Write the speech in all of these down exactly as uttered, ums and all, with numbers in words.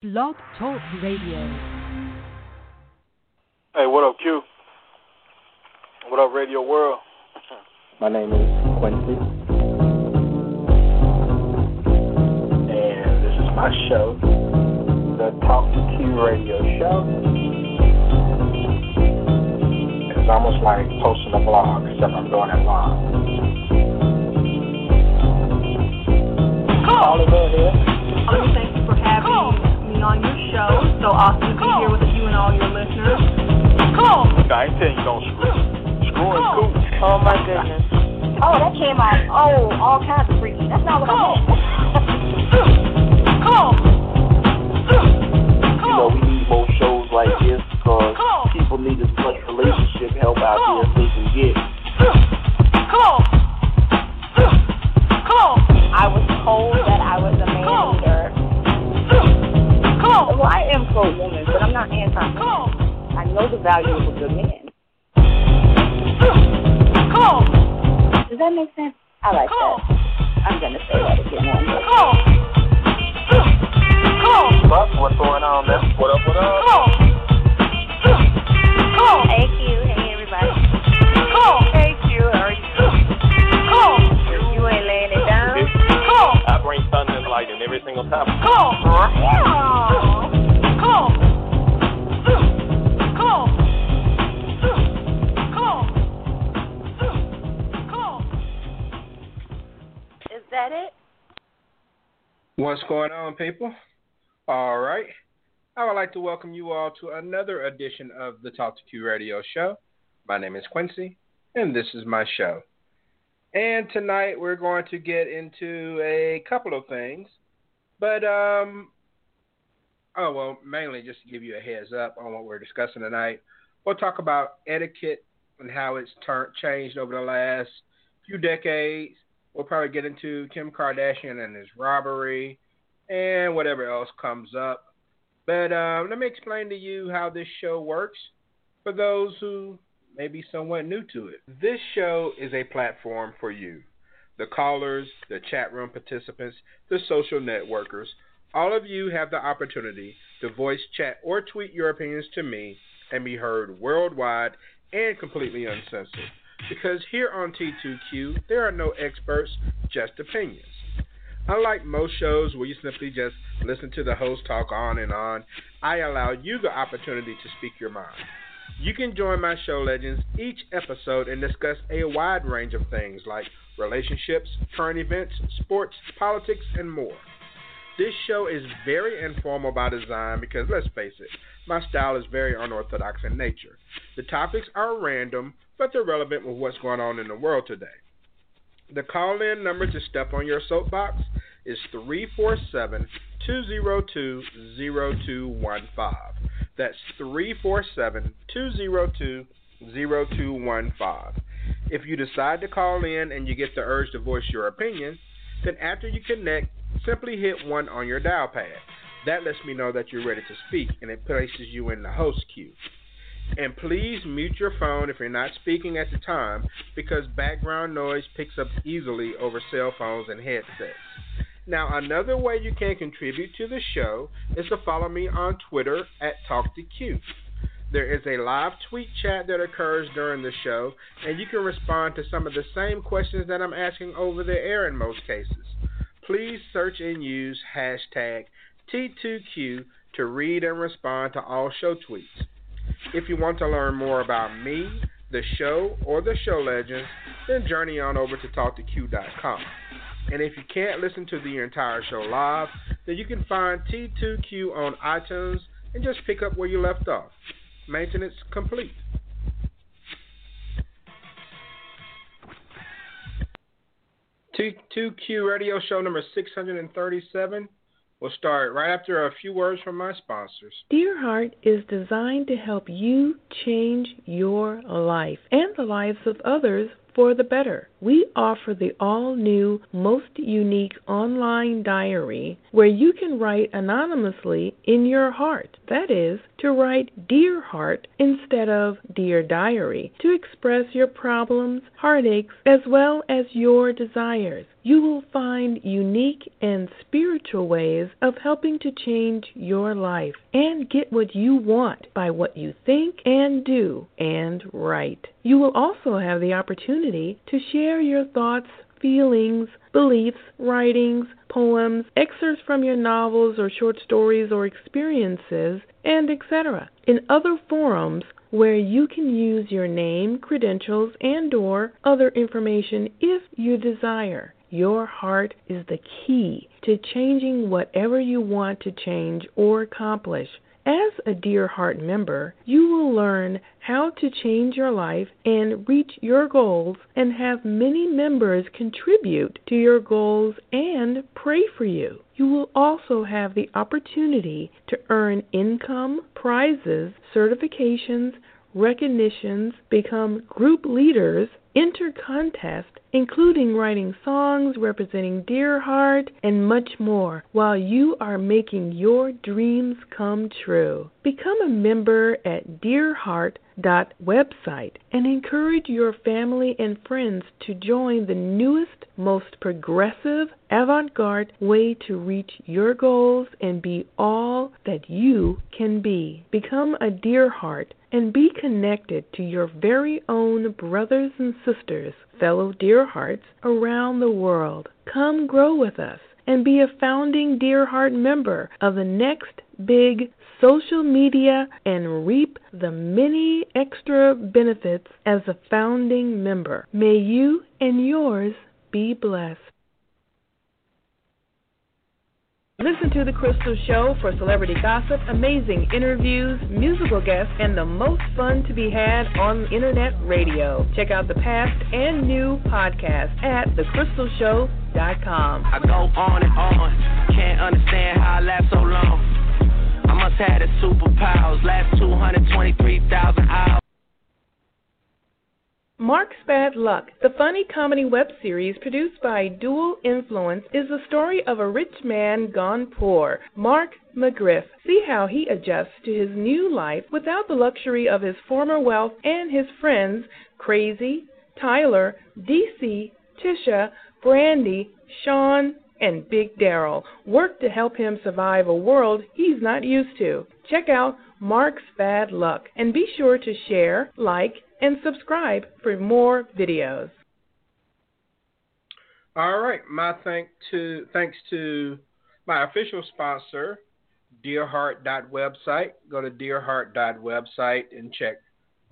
Blog Talk Radio. Hey, what up, Q? What up, Radio World? My name is Quincy. And this is my show, the Talk to Q Radio Show. It's almost like posting a blog, except I'm doing it live. Cool. All about here. Cool. Thank you for having me. Cool. On your show, so awesome to be here with you and all your listeners. Cool. I ain't telling you don't screw. Screw is cool. Oh my goodness. Oh, that came out. Oh, all kinds of freaky. That's not what cool. I meant. Cool. You know, we need more shows like this because cool. people need as much relationship help out cool. here as they can get. Cool. Cool. I was told that I was a man cool. leader. Well, I am pro-woman, but I'm not anti-woman. Cool. I know the value of a good man. Cool. Does that make sense? I like cool. that. I'm going to say that again. Cool. Cool. What's up? What's going on, man? What up, what up? Cool. Cool. Hey, Q. Hey, everybody. Cool. Hey, Q. How are you? Cool. You ain't laying it down. Cool. I bring thunder and lightning every single time. Cool. Yeah. It? What's going on, people? All right. I would like to welcome you all to another edition of the Talk to Q Radio Show. My name is Quincy, and this is my show. And tonight we're going to get into a couple of things, but, um, oh, well, mainly just to give you a heads up on what we're discussing tonight. We'll talk about etiquette and how it's ter- changed over the last few decades. We'll probably get into Kim Kardashian and his robbery and whatever else comes up. But uh, let me explain to you how this show works for those who may be somewhat new to it. This show is a platform for you, the callers, the chat room participants, the social networkers. All of you have the opportunity to voice, chat, or tweet your opinions to me and be heard worldwide and completely uncensored. Because here on T two Q, there are no experts, just opinions. Unlike most shows where you simply just listen to the host talk on and on, I allow you the opportunity to speak your mind. You can join my show legends each episode and discuss a wide range of things like relationships, current events, sports, politics, and more. This show is very informal by design because, let's face it, my style is very unorthodox in nature. The topics are random, but they're relevant with what's going on in the world today. The call-in number to step on your soapbox is three four seven, two zero two, zero two one five. That's three four seven, two zero two, zero two one five. If you decide to call in and you get the urge to voice your opinion, then after you connect, simply hit one on your dial pad. That lets me know that you're ready to speak, and it places you in the host queue. And please mute your phone if you're not speaking at the time, because background noise picks up easily over cell phones and headsets. Now, another way you can contribute to the show is to follow me on Twitter at Talk to Q. There is a live tweet chat that occurs during the show, and you can respond to some of the same questions that I'm asking over the air in most cases. Please search and use hashtag T two Q to read and respond to all show tweets. If you want to learn more about me, the show, or the show legends, then journey on over to Talk to Q dot com. And if you can't listen to the entire show live, then you can find T two Q on iTunes and just pick up where you left off. Maintenance complete. T two Q Radio Show number six hundred thirty-seven will start right after a few words from my sponsors. Dear Heart is designed to help you change your life and the lives of others for the better. we offer the all-new, most unique online diary where you can write anonymously in your heart. That is, to write Dear Heart instead of Dear Diary, to express your problems, heartaches, as well as your desires. You will find unique and spiritual ways of helping to change your life and get what you want by what you think and do and write. You will also have the opportunity to share your thoughts, feelings, beliefs, writings, poems, excerpts from your novels or short stories or experiences, and et cetera in other forums where you can use your name, credentials, and/or other information if you desire. Your heart is the key to changing whatever you want to change or accomplish. As a Dear Heart member, you will learn how to change your life and reach your goals and have many members contribute to your goals and pray for you. You will also have the opportunity to earn income, prizes, certifications, recognitions, become group leaders, enter contests, including writing songs representing Dear Heart, and much more, while you are making your dreams come true. Become a member at Dear Heart dot website and encourage your family and friends to join the newest, most progressive, avant-garde way to reach your goals and be all that you can be. Become a Dear Heart and be connected to your very own brothers and sisters, fellow Dear Hearts around the world. Come grow with us and be a founding Dear Heart member of the next big social media and reap the many extra benefits as a founding member. May you and yours be blessed. Listen to The Crystal Show for celebrity gossip, amazing interviews, musical guests, and the most fun to be had on internet radio. Check out the past and new podcasts at The Crystal Show dot com. I go on and on, can't understand how I last so long. I must have the superpowers, last two hundred twenty-three thousand hours. Mark's Bad Luck, the funny comedy web series produced by Dual Influence, is the story of a rich man gone poor, Mark McGriff. See how he adjusts to his new life without the luxury of his former wealth and his friends, Crazy, Tyler, D C, Tisha, Brandy, Sean, and Big Daryl, work to help him survive a world he's not used to. Check out Mark's Bad Luck and be sure to share, like, and subscribe for more videos. All right, my thank to thanks to my official sponsor, Dear Heart dot website. Go to Dear Heart dot website and check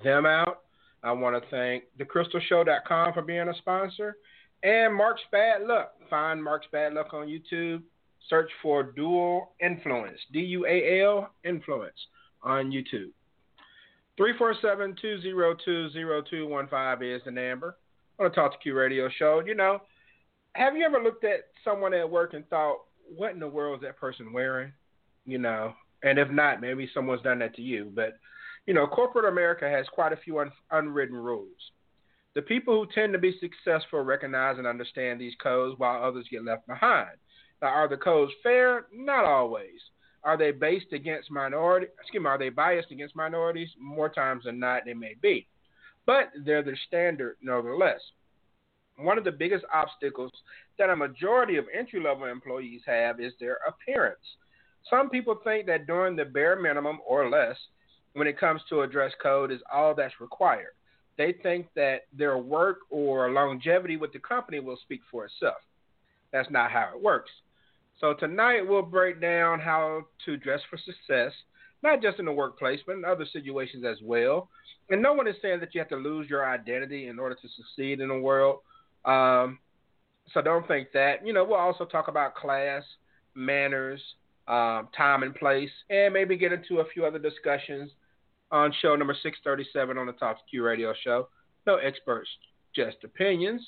them out. I want to thank The Crystal Show dot com for being a sponsor, and Mark's Bad Luck. Find Mark's Bad Luck on YouTube. Search for Dual Influence, D U A L Influence on YouTube. three four seven, two zero two, zero two one five is the number on the Talk to Q Radio Show. You know, have you ever looked at someone at work and thought, what in the world is that person wearing? You know, and if not, maybe someone's done that to you. But, you know, corporate America has quite a few un- unwritten rules. The people who tend to be successful recognize and understand these codes, while others get left behind. Now, are the codes fair? Not always. Are they based against minority? Excuse me. Are they biased against minorities? More times than not, they may be, but they're the standard nevertheless. One of the biggest obstacles that a majority of entry-level employees have is their appearance. Some people think that doing the bare minimum or less when it comes to a dress code is all that's required. They think that their work or longevity with the company will speak for itself. That's not how it works. So tonight we'll break down how to dress for success, not just in the workplace, but in other situations as well. And no one is saying that you have to lose your identity in order to succeed in the world. Um, so don't think that. You know, we'll also talk about class, manners, um, time and place, and maybe get into a few other discussions on show number six thirty-seven on the Talk to Q Radio Show. No experts, just opinions.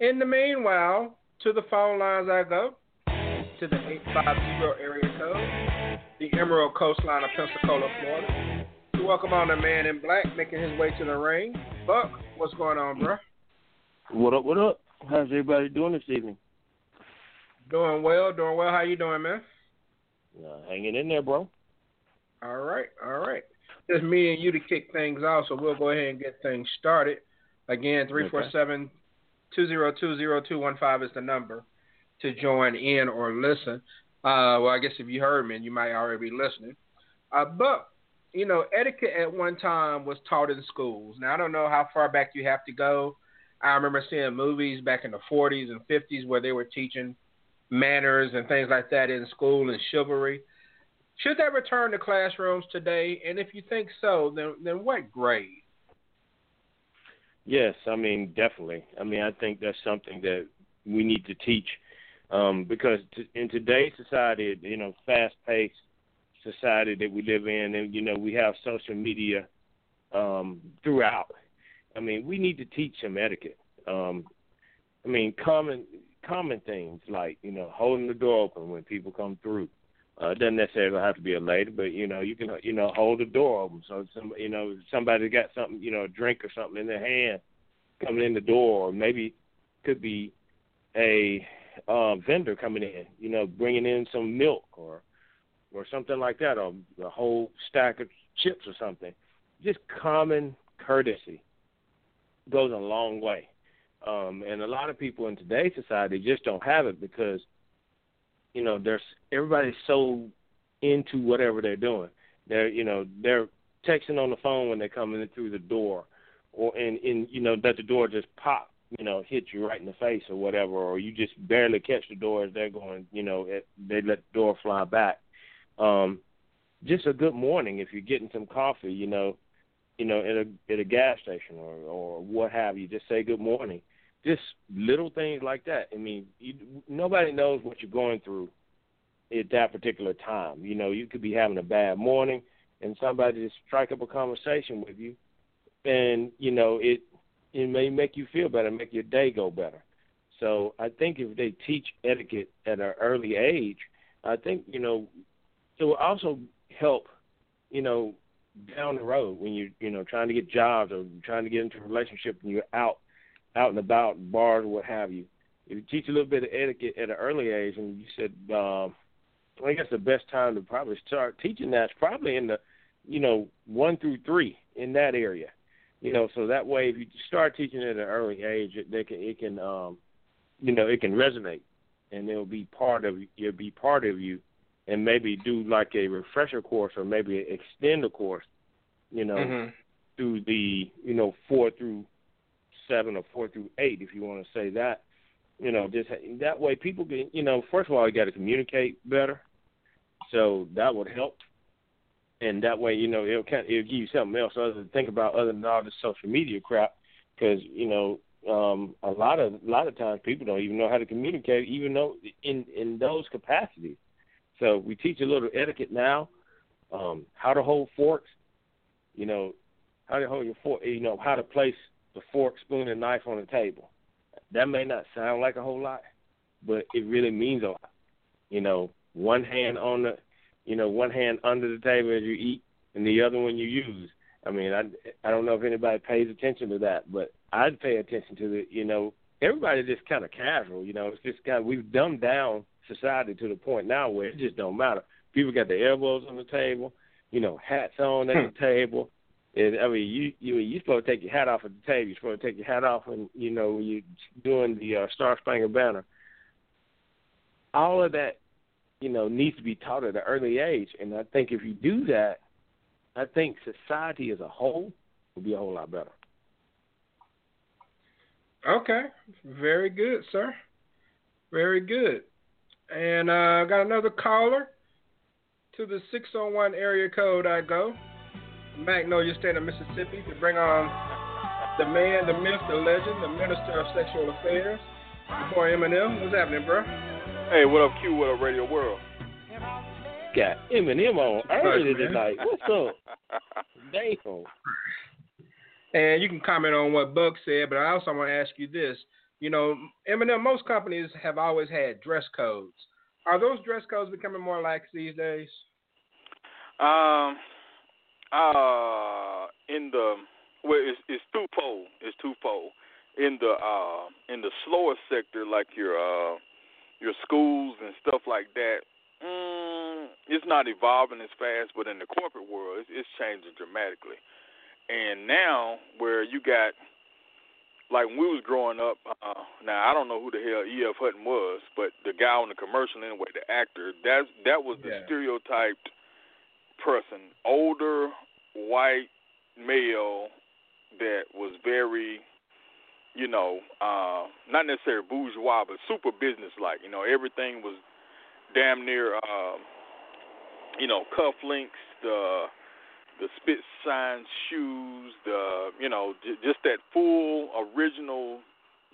In the meanwhile, to the phone lines I go. To the eight five zero area code, the Emerald Coastline of Pensacola, Florida. To welcome on the man in black making his way to the ring. Buck, what's going on, bro? What up, what up? How's everybody doing this evening? Doing well, doing well. How you doing, man? Uh, hanging in there, bro. All right, all right. Just me and you to kick things off, so we'll go ahead and get things started. Again, three four seven, two zero two, zero two one five is the number to join in or listen. Uh, well, I guess if you heard me, you might already be listening. Uh, but, you know, etiquette at one time was taught in schools. Now, I don't know how far back you have to go. I remember seeing movies back in the forties and fifties where they were teaching manners and things like that in school and chivalry. Should that return to classrooms today? And if you think so, then then what grade? Yes, I mean, definitely. I mean, I think that's something that we need to teach um, because t- in today's society, you know, fast-paced society that we live in, and, you know, we have social media um, throughout. I mean, we need to teach some etiquette. Um, I mean, common common things like, you know, holding the door open when people come through. It uh, doesn't necessarily have to be a lady, but, you know, you can, you know, hold the door open. So, some, you know, somebody got something, you know, a drink or something in their hand coming in the door, or maybe could be a uh, vendor coming in, you know, bringing in some milk or or something like that, or a whole stack of chips or something. Just common courtesy goes a long way. Um, and a lot of people in today's society just don't have it because, you know, there's everybody's so into whatever they're doing. They're, you know, they're texting on the phone when they're coming in through the door, or and, and you know that the door just pop, you know, hit you right in the face or whatever, or you just barely catch the door as they're going. You know, it, they let the door fly back. Um, just a good morning if you're getting some coffee, you know, you know, at a at a gas station or or what have you. Just say good morning. Just little things like that. I mean, you, nobody knows what you're going through at that particular time. You know, you could be having a bad morning and somebody just strike up a conversation with you, and, you know, it it may make you feel better, make your day go better. So I think if they teach etiquette at an early age, I think, you know, it will also help, you know, down the road when you're, you know, trying to get jobs or trying to get into a relationship and you're out. out and about, bars, what have you. If you teach a little bit of etiquette at an early age, and you said, um, I guess the best time to probably start teaching that is probably in the, you know, one through three in that area. You know, so that way if you start teaching it at an early age, it, they can, it can um, you know, it can resonate, and it'll be part of it'll be part of you, and maybe do like a refresher course or maybe extend the course, you know, mm-hmm. through the, you know, four through seven or four through eight, if you want to say that, you know, just that way people can, you know, first of all, you got to communicate better, so that would help, and that way, you know, it'll kind of, it'll give you something else other than think about other than all this social media crap, because you know, um, a lot of a lot of times people don't even know how to communicate, even though in in those capacities. So we teach a little etiquette now, um, how to hold forks, you know, how to hold your fork, you know, how to place the fork, spoon, and knife on the table. That may not sound like a whole lot, but it really means a lot. You know, one hand on the, you know, one hand under the table as you eat, and the other one you use. I mean, I, I don't know if anybody pays attention to that, but I'd pay attention to it. You know, everybody's just kind of casual. You know, it's just kind of, we've dumbed down society to the point now where it just don't matter. People got their elbows on the table, you know, hats on at hmm. the table. I mean, you, you, you're supposed to take your hat off at the table. You're supposed to take your hat off when, you know, when you're doing the uh, Star Spangled Banner. All of that, you know, needs to be taught at an early age. And I think if you do that, I think society as a whole will be a whole lot better. Okay. Very good, sir. Very good. And I uh, got another caller to the six oh one area code I go. Magnolia State of Mississippi, to bring on the man, the myth, the legend, the minister of sexual affairs, boy Eminem. What's happening, bro? Hey, what up, Q? What up, Radio World? Got Eminem on early tonight. What's up? Damn. And you can comment on what Buck said, but I also want to ask you this. You know, Eminem, most companies have always had dress codes. Are those dress codes becoming more lax these days? Um... Uh, in the well, it's, it's twofold. It's twofold. in the uh, in the slower sector, like your uh, your schools and stuff like that, mm, it's not evolving as fast. But in the corporate world, it's, it's changing dramatically. And now, where you got, like when we was growing up, uh, now I don't know who the hell E F. Hutton was, but the guy on the commercial anyway, the actor, that that was the yeah. stereotyped person, older white male that was very, you know, uh, not necessarily bourgeois, but super business-like. You know, everything was damn near, uh, you know, cufflinks, the the spit sign shoes, the, you know, j- just that full original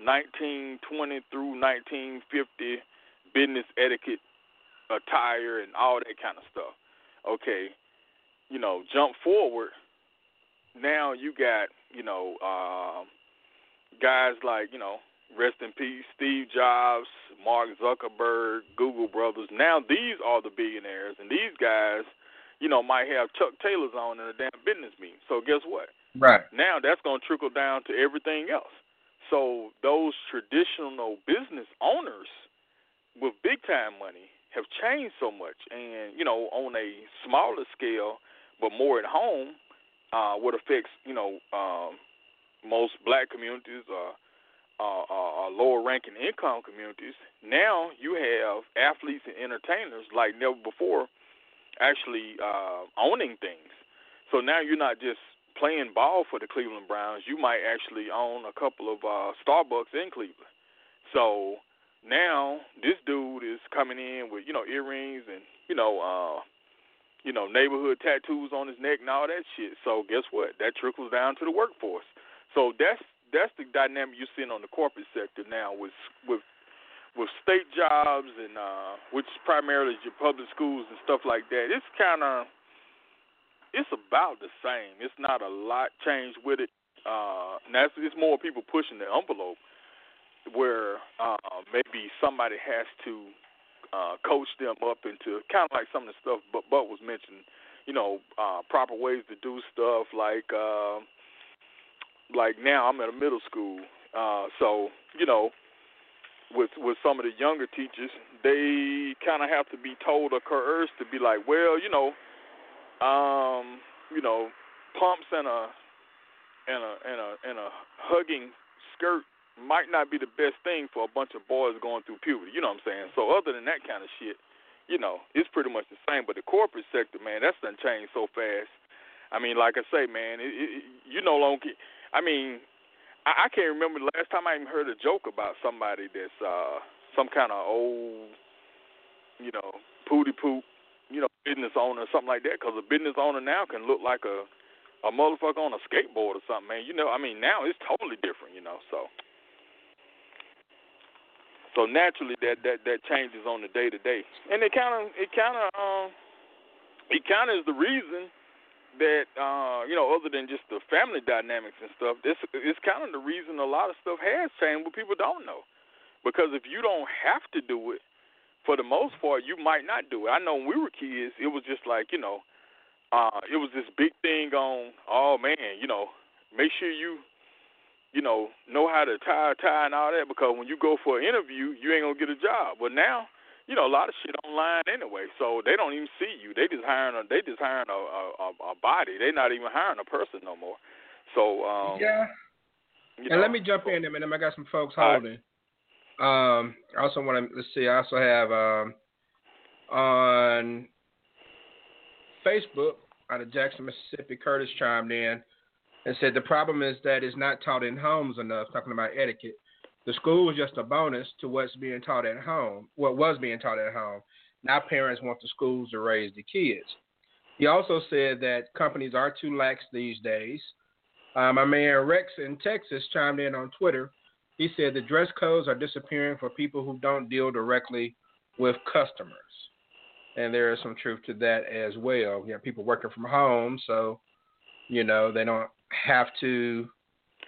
nineteen twenty through nineteen fifty business etiquette attire and all that kind of stuff. Okay, you know, jump forward. Now you got, you know, uh, guys like, you know, rest in peace, Steve Jobs, Mark Zuckerberg, Google brothers. Now these are the billionaires, and these guys, you know, might have Chuck Taylors on in a damn business meeting. So guess what? Right. Now that's going to trickle down to everything else. So those traditional business owners with big-time money have changed so much. And, you know, on a smaller scale but more at home, uh, what affects, you know, um, most black communities or uh, uh, uh, lower-ranking income communities, now you have athletes and entertainers like never before actually uh, owning things. So now you're not just playing ball for the Cleveland Browns. You might actually own a couple of uh, Starbucks in Cleveland. So now this dude is coming in with, you know, earrings and, you know, uh, you know, neighborhood tattoos on his neck and all that shit. So guess what? That trickles down to the workforce. So that's that's the dynamic you're seeing on the corporate sector now with with with state jobs and uh, which is primarily your public schools and stuff like that. It's kind of it's about the same. It's not a lot changed with it. Uh, and that's, it's more people pushing the envelope where uh, maybe somebody has to uh, coach them up into kind of like some of the stuff But Butt was mentioning, you know, uh, proper ways to do stuff like uh, like now I'm at a middle school. Uh, so, you know, With with some of the younger teachers, they kind of have to be told or coerced to be like, well, you know, um, you know, pumps and a and a and a and a hugging skirt might not be the best thing for a bunch of boys going through puberty. You know what I'm saying? So other than that kind of shit, you know, it's pretty much the same. But the corporate sector, man, that's done changed so fast. I mean, like I say, man, it, it, you no longer. I mean. I can't remember the last time I even heard a joke about somebody that's uh, some kind of old, you know, pooty-poop, you know, business owner or something like that, because a business owner now can look like a, a motherfucker on a skateboard or something, man. You know, I mean, now it's totally different, you know, so. So naturally that, that, that changes on the day-to-day. And it kind of, it kind of, um, it kind of is the reason that, uh, you know, other than just the family dynamics and stuff, this is kind of the reason a lot of stuff has changed, but people don't know. Because if you don't have to do it, for the most part, you might not do it. I know when we were kids, it was just like, you know, uh, it was this big thing on, oh, man, you know, make sure you, you know, know how to tie a tie and all that, because when you go for an interview, you ain't going to get a job. But now, you know, a lot of shit online anyway, so they don't even see you. They just hiring a they just hiring a, a, a body. They're not even hiring a person no more. So um, yeah. And know, let me jump so, in a minute. I got some folks holding. Right. Um, I also want to let's see. I also have um, on Facebook out of Jackson, Mississippi. Curtis chimed in and said the problem is that it's not taught in homes enough. Talking about etiquette. The school was just a bonus to what's being taught at home, what was being taught at home. Now parents want the schools to raise the kids. He also said that companies are too lax these days. Uh, my man Rex in Texas chimed in on Twitter. He said the dress codes are disappearing for people who don't deal directly with customers. And there is some truth to that as well. You know, people working from home, so, you know, they don't have to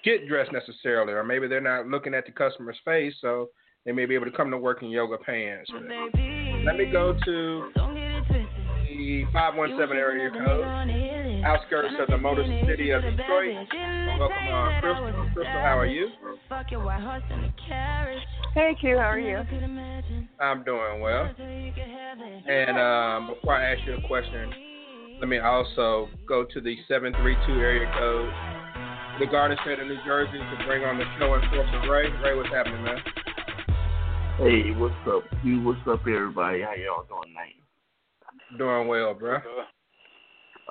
get dressed necessarily, or maybe they're not looking at the customer's face, so they may be able to come to work in yoga pants. But let me go to the five one seven area code. outskirts of the Motor City of Detroit. Welcome, uh, Crystal. Crystal, how are you? Hey, Q, how are you? I'm doing well. And um, before I ask you a question, let me also go to the seven three two area code, the Garden State of New Jersey, to bring on the show and Force Ray. Ray, what's happening, man? Hey, what's up? You, what's up, everybody? How y'all doing tonight? Doing well, bro.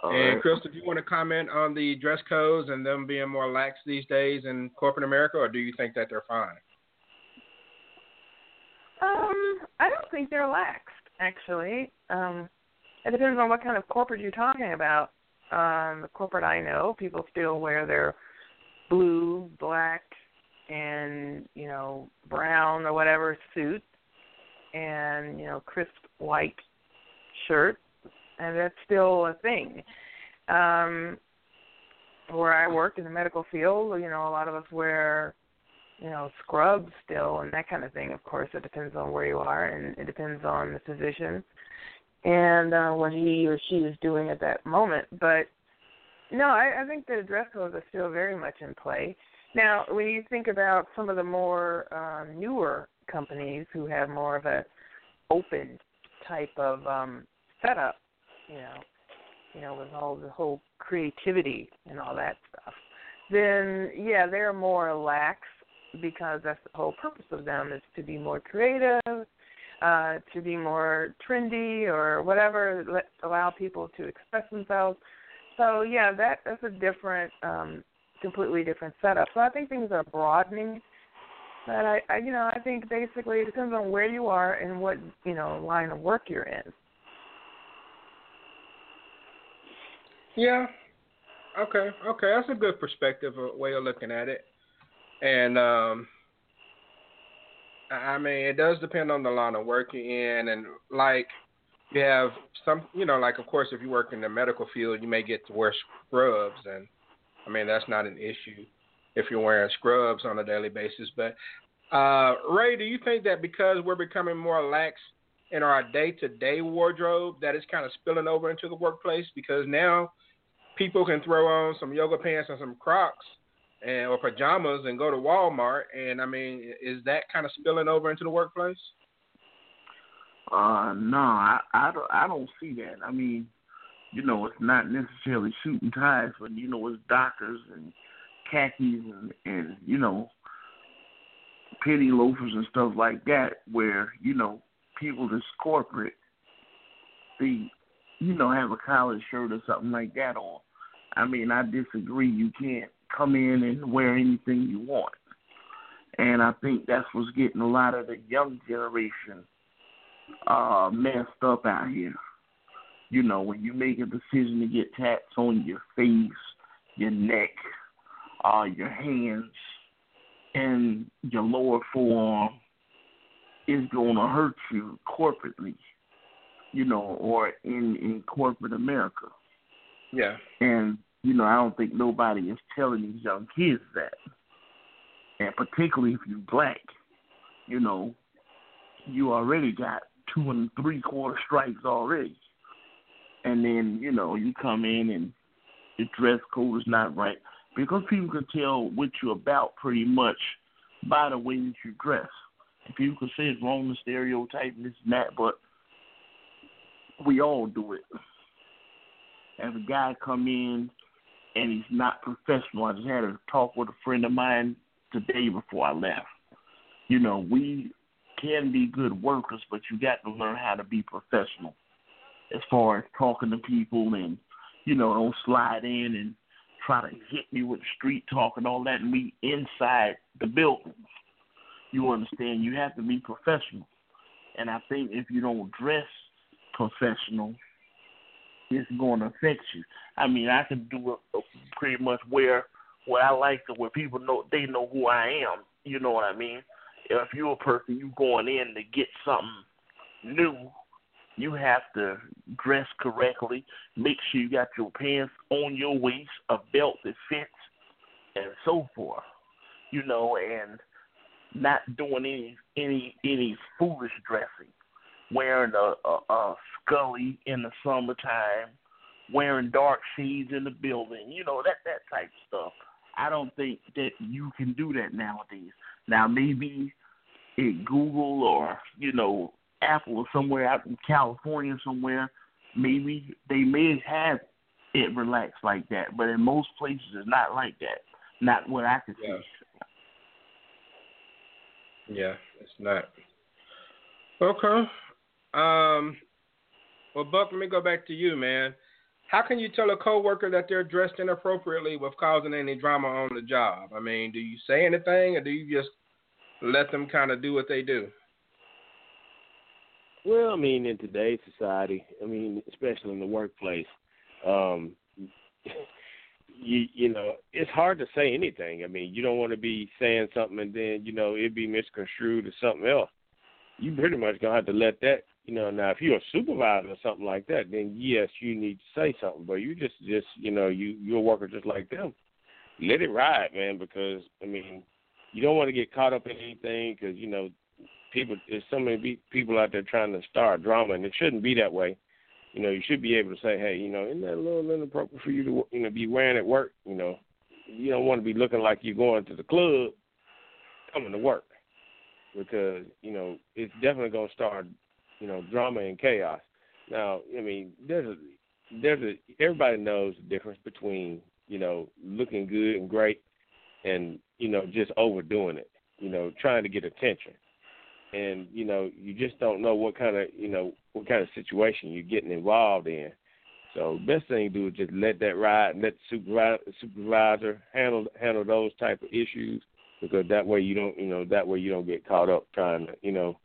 All and right. Crystal, do you want to comment on the dress codes and them being more lax these days in corporate America, or do you think that they're fine? Um, I don't think they're lax, actually. Um, it depends on what kind of corporate you're talking about. Um, the corporate I know, people still wear their blue, black, and, you know, brown or whatever suit, and, you know, crisp white shirt, and that's still a thing. Um, where I work in the medical field, you know, a lot of us wear, you know, scrubs still and that kind of thing. Of course, it depends on where you are, and it depends on the physician and uh, what he or she is doing at that moment. But, no, I, I think the dress codes are still very much in play. Now, when you think about some of the more um, newer companies who have more of an open type of um, setup, you know, you know, with all the whole creativity and all that stuff, then, yeah, they're more lax, because that's the whole purpose of them, is to be more creative, uh, to be more trendy or whatever, let, allow people to express themselves. So, yeah, that, that's a different um completely different setup. So I think things are broadening. But, I, I, you know, I think basically it depends on where you are and what, you know, line of work you're in. Yeah. Okay, okay. That's a good perspective, a way of looking at it. And, um, I mean, it does depend on the line of work you're in. And, like, you have some, you know, like, of course, if you work in the medical field, you may get to wear scrubs, and I mean, that's not an issue if you're wearing scrubs on a daily basis. But, uh, Ray, do you think that because we're becoming more lax in our day-to-day wardrobe, that it's kind of spilling over into the workplace? Because now people can throw on some yoga pants and some Crocs and or pajamas and go to Walmart. And, I mean, is that kind of spilling over into the workplace? Uh, no, I, I, don't, I don't see that. I mean, you know, it's not necessarily suit and ties, but, you know, it's doctors and khakis and, and, you know, penny loafers and stuff like that, where, you know, people that's corporate, they, you know, have a collared shirt or something like that on. I mean, I disagree. You can't come in and wear anything you want. And I think that's what's getting a lot of the young generation uh, messed up out here. You know, when you make a decision to get tats on your face, your neck, uh, your hands, and your lower forearm, it's going to hurt you corporately, you know, or in, in corporate America. Yeah. And, you know, I don't think nobody is telling these young kids that. And particularly if you're black, you know, you already got two and three-quarter stripes already. And then, you know, you come in and the dress code is not right. Because people can tell what you're about pretty much by the way that you dress. And people can say it's wrong to stereotype and this and that, but we all do it. If a guy come in and he's not professional, I just had a talk with a friend of mine today before I left. You know, we can be good workers, but you got to learn how to be professional. As far as talking to people and, you know, don't slide in and try to hit me with street talk and all that and we inside the building. You understand? You have to be professional. And I think if you don't dress professional, it's going to affect you. I mean, I can do a, a pretty much wear what I like to where people know they know who I am. You know what I mean? If you're a person, you going in to get something new, you have to dress correctly, make sure you got your pants on your waist, a belt that fits, and so forth, you know, and not doing any any any foolish dressing, wearing a, a, a scully in the summertime wearing dark shades in the building, you know, that, that type of stuff. I don't think that you can do that nowadays. Now, maybe at Google or, you know, Apple or somewhere out in California somewhere, maybe they may have it relaxed like that. But in most places, it's not like that. Not what I could yeah. see. Yeah, it's not. Okay. Um, well, Buck, let me go back to you, man. How can you tell a coworker that they're dressed inappropriately with causing any drama on the job? I mean, do you say anything or do you just let them kind of do what they do? Well, I mean, in today's society, I mean, especially in the workplace, um, you, you know, it's hard to say anything. I mean, you don't want to be saying something and then, you know, it'd be misconstrued or something else. You pretty much going to have to let that, you know, now if you're a supervisor or something like that, then yes, you need to say something. But you just, just you know, you, you're a worker just like them. Let it ride, man, because, I mean, you don't want to get caught up in anything because, you know, people, there's so many people out there trying to start drama, and it shouldn't be that way. You know, you should be able to say, hey, you know, isn't that a little inappropriate for you to, you know, be wearing at work? You know, you don't want to be looking like you're going to the club coming to work. Because, you know, it's definitely going to start, you know, drama and chaos. Now, I mean, there's a, there's a, everybody knows the difference between, you know, looking good and great and, you know, just overdoing it, you know, trying to get attention. And, you know, you just don't know what kind of, you know, what kind of situation you're getting involved in. So best thing to do is just let that ride and let the supervisor handle, handle those type of issues. Because that way you don't, you know, that way you don't get caught up trying to, you know,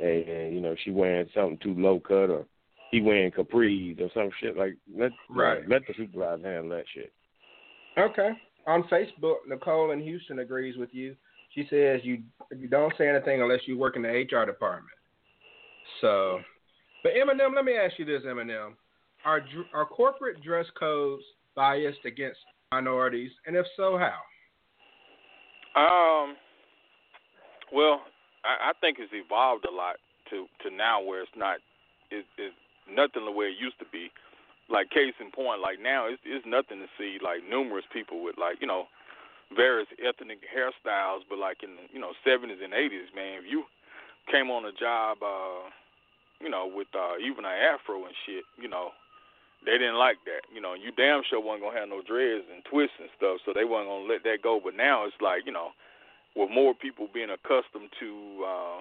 and, and you know, she wearing something too low cut or he wearing capris or some shit like. Let right. Let the supervisor handle that shit. Okay. On Facebook, Nicole in Houston agrees with you. She says you you don't say anything unless you work in the H R department. So, but Eminem, let me ask you this, Eminem, are are corporate dress codes biased against minorities, and if so, how? Um, well, I, I think it's evolved a lot to, to now where it's not, it, it's nothing the way it used to be. Like case in point, like now it's, it's nothing to see like numerous people with like, you know, various ethnic hairstyles, but like in the, you know, seventies and eighties, man, if you came on a job, uh, you know, with uh, even an afro and shit, you know, they didn't like that. You know, you damn sure wasn't going to have no dreads and twists and stuff, so they wasn't going to let that go. But now it's like, you know, with more people being accustomed to uh,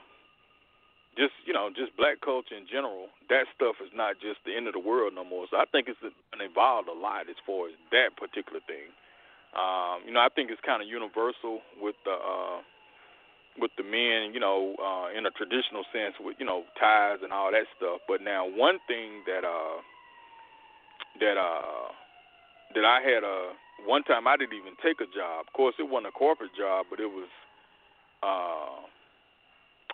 just, you know, just black culture in general, that stuff is not just the end of the world no more. So I think it's evolved a lot as far as that particular thing. Um, you know, I think it's kind of universal with the uh, with the men, you know, uh, in a traditional sense with, you know, ties and all that stuff. But now one thing that... Uh, That uh, that I had a one time I didn't even take a job. Of course, it wasn't a corporate job, but it was. Uh,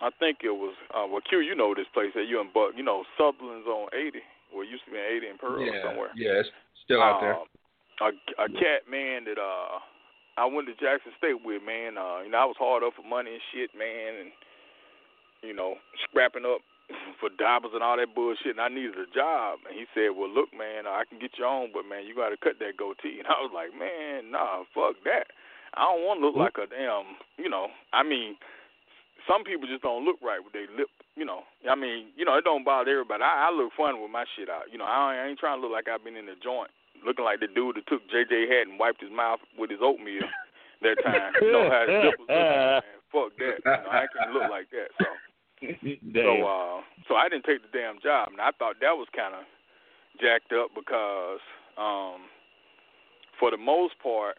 I think it was. Uh, well, Q, you know this place that you and Buck, you know, Sutherland's on eighty. Well, it used to be on eighty in Pearl yeah, or somewhere. Yeah, it's still out uh, there. A, a yeah. cat man that uh, I went to Jackson State with, man. Uh, you know, I was hard up for money and shit, man, and you know, scrapping up for diapers and all that bullshit, and I needed a job. And he said, well, look, man, I can get you on, but, man, you got to cut that goatee. And I was like, man, nah, fuck that. I don't want to look like a damn, you know, I mean, some people just don't look right with their lip, you know. I mean, you know, it don't bother everybody. I, I look fun with my shit out. You know, I ain't trying to look like I've been in the joint, looking like the dude that took J J hat and wiped his mouth with his oatmeal that time. You know how his lip was looking, man. Fuck that. You know, I can't look like that, so. So, uh, so I didn't take the damn job, and I thought that was kind of jacked up because, um, for the most part,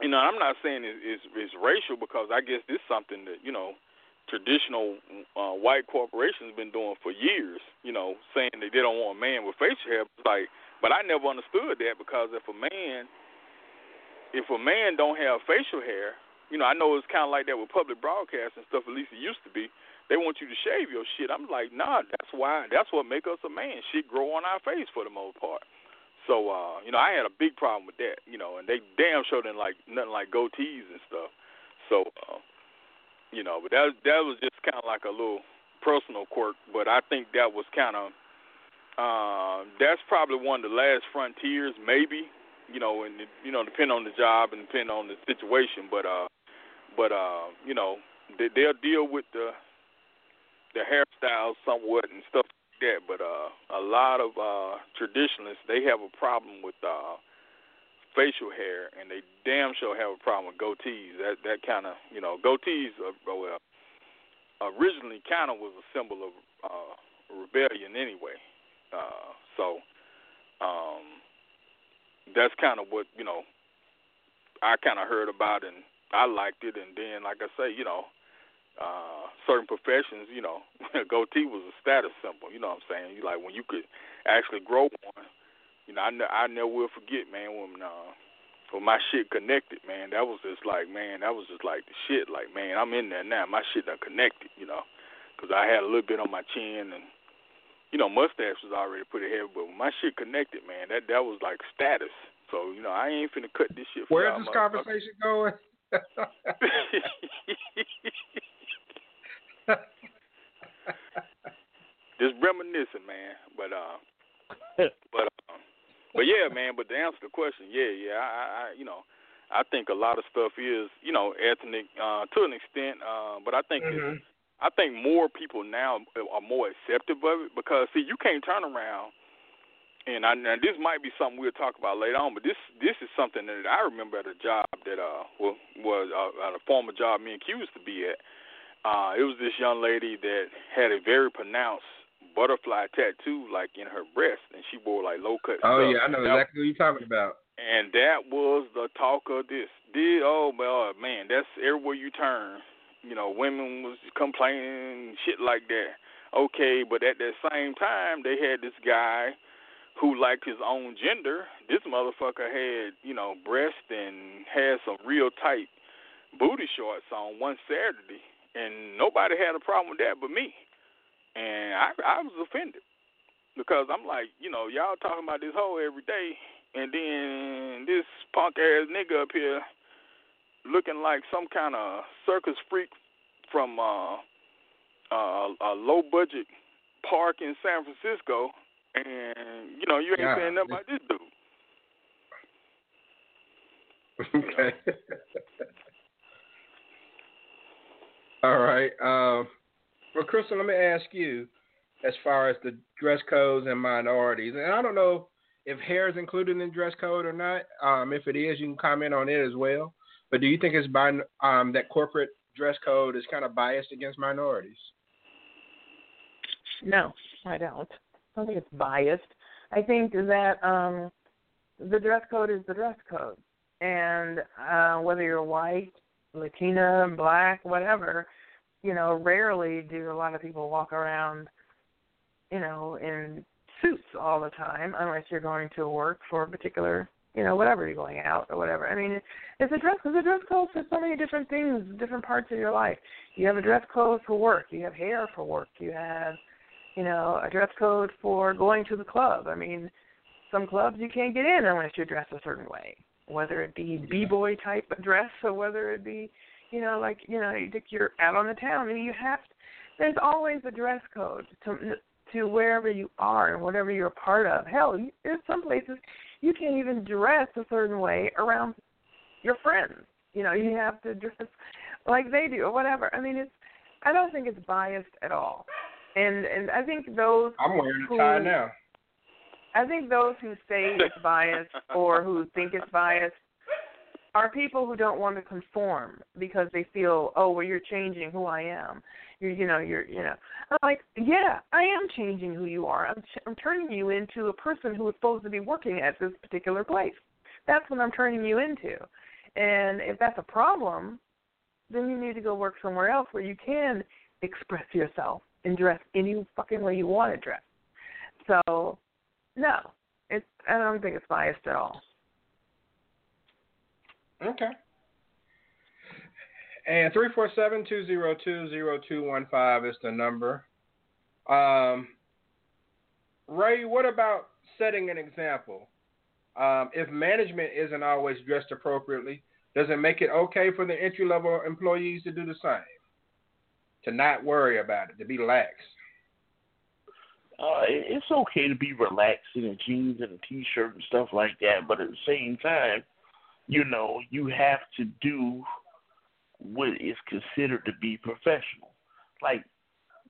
you know, I'm not saying it, it's, it's racial because I guess this is something that, you know, traditional uh, white corporations been doing for years. You know, saying that they don't want a man with facial hair. Like, but I never understood that because if a man, if a man don't have facial hair, you know, I know it's kind of like that with public broadcasts and stuff. At least it used to be. They want you to shave your shit. I'm like, nah, that's why. That's what make us a man. Shit grow on our face for the most part. So, uh, you know, I had a big problem with that, you know, and they damn sure didn't like nothing like goatees and stuff. So, uh, you know, but that, that was just kind of like a little personal quirk, but I think that was kind of Uh, that's probably one of the last frontiers, maybe, you know, and, you know, depending on the job and depending on the situation. But, uh, but uh, you know, they, they'll deal with the the hairstyles somewhat and stuff like that. But uh, a lot of uh, traditionalists, they have a problem with uh, facial hair, and they damn sure have a problem with goatees. That that kind of, you know, goatees are, well, originally kind of was a symbol of uh, rebellion anyway. Uh, so um, that's kind of what, you know, I kind of heard about, and I liked it. And then, like I say, you know, uh, certain professions, you know, goatee was a status symbol. You know what I'm saying? You like when you could actually grow one. You know, I, ne- I never will forget, man, when uh, when my shit connected, man. That was just like, man, that was just like the shit. Like, man, I'm in there now. My shit done connected, you know, because I had a little bit on my chin and. You know, mustache was already pretty heavy, but when my shit connected, man, that that was like status. So, you know, I ain't finna cut this shit. Where's this conversation going? Just reminiscing, man. But uh, but uh, but yeah, man. But to answer the question, yeah, yeah, I, I you know, I think a lot of stuff is, you know, ethnic uh, to an extent, uh, but I think. Mm-hmm. It's, I think more people now are more acceptive of it because, see, you can't turn around, and, I, and this might be something we'll talk about later on, but this this is something that I remember at a job that uh well, was uh, at a former job me and Q used to be at. Uh, it was this young lady that had a very pronounced butterfly tattoo, like, in her breast, and she wore, like, low-cut stuff. Oh, yeah, I know exactly what you're talking about. And that was the talk of this. Did, oh, well, man, that's everywhere you turn. You know, women was complaining, shit like that. Okay, but at that same time, they had this guy who liked his own gender. This motherfucker had, you know, breasts and had some real tight booty shorts on one Saturday, and nobody had a problem with that but me. And I, I was offended because I'm like, you know, y'all talking about this hoe every day, and then this punk-ass nigga up here looking like some kind of circus freak from uh, uh, a low-budget park in San Francisco, and, you know, you ain't yeah. saying nothing about this dude. Okay. You know? All right. Um, well, Crystal, let me ask you, as far as the dress codes and minorities, and I don't know if hair is included in dress code or not. Um, if it is, you can comment on it as well. But do you think it's by um, that corporate dress code is kind of biased against minorities? No, I don't. I don't think it's biased. I think that um, the dress code is the dress code. And uh, whether you're white, Latina, black, whatever, you know, rarely do a lot of people walk around, you know, in suits all the time unless you're going to work for a particular, you know, whatever you're going out or whatever. I mean, it's a dress code. It's a dress code for so many different things, different parts of your life. You have a dress code for work. You have hair for work. You have, you know, a dress code for going to the club. I mean, some clubs you can't get in unless you're dressed a certain way, whether it be B-boy type of dress or whether it be, you know, like, you know, you're out on the town. I mean, you have to, there's always a dress code to to wherever you are and whatever you're a part of. Hell, there's some places you can't even dress a certain way around your friends. You know, you have to dress like they do or whatever. I mean, it's. I don't think it's biased at all. And and I think those I'm wearing who, a tie now. I think those who say it's biased or who think it's biased are people who don't want to conform because they feel, oh, well, you're changing who I am. You're, you know, you're, you know. I'm like, yeah, I am changing who you are. I'm, ch- I'm turning you into a person who is supposed to be working at this particular place. That's what I'm turning you into. And if that's a problem, then you need to go work somewhere else where you can express yourself and dress any fucking way you want to dress. So, no, it's, I don't think it's biased at all. Okay. And three four seven, two zero two, zero two one five is the number. Um, Ray, what about setting an example? Um, if management isn't always dressed appropriately, does it make it okay for the entry-level employees to do the same? To not worry about it, to be lax? Uh, it's okay to be relaxing in jeans and a T-shirt and stuff like that, but at the same time, you know, you have to do what is considered to be professional. Like,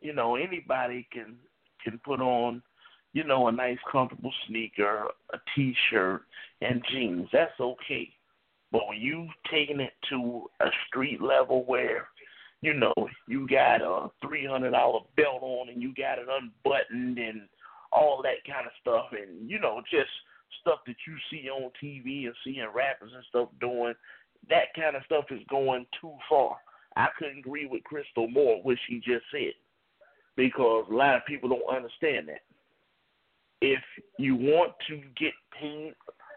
you know, anybody can can put on, you know, a nice comfortable sneaker, a T-shirt, and jeans. That's okay. But when you've taken it to a street level where, you know, you got a three hundred dollar belt on and you got it unbuttoned and all that kind of stuff and, you know, just stuff that you see on T V and seeing rappers and stuff doing, that kind of stuff is going too far. I couldn't agree with Crystal more what she just said because a lot of people don't understand that. If you want to get paid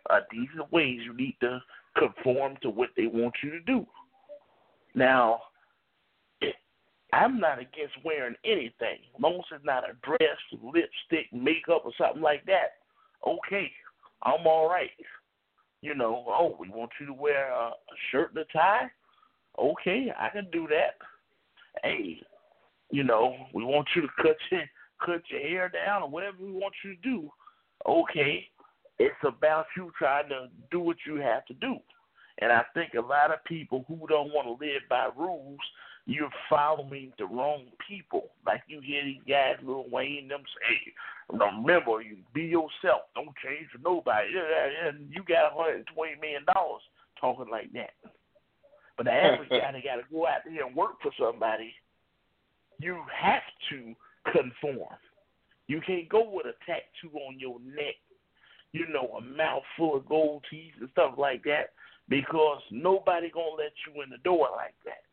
a decent wage, you need to conform to what they want you to do. Now, I'm not against wearing anything. As long as it's not a dress, lipstick, makeup, or something like that, okay, I'm all right. You know, oh, we want you to wear a shirt and a tie? Okay, I can do that. Hey, you know, we want you to cut your, cut your hair down or whatever we want you to do. Okay, it's about you trying to do what you have to do. And I think a lot of people who don't want to live by rules, you're following the wrong people. Like you hear these guys, Lil Wayne, them say, remember, you be yourself. Don't change for nobody. And you got one hundred twenty million dollars talking like that. But the average guy that got to go out there and work for somebody, you have to conform. You can't go with a tattoo on your neck, you know, a mouthful of gold teeth and stuff like that, because nobody going to let you in the door like that.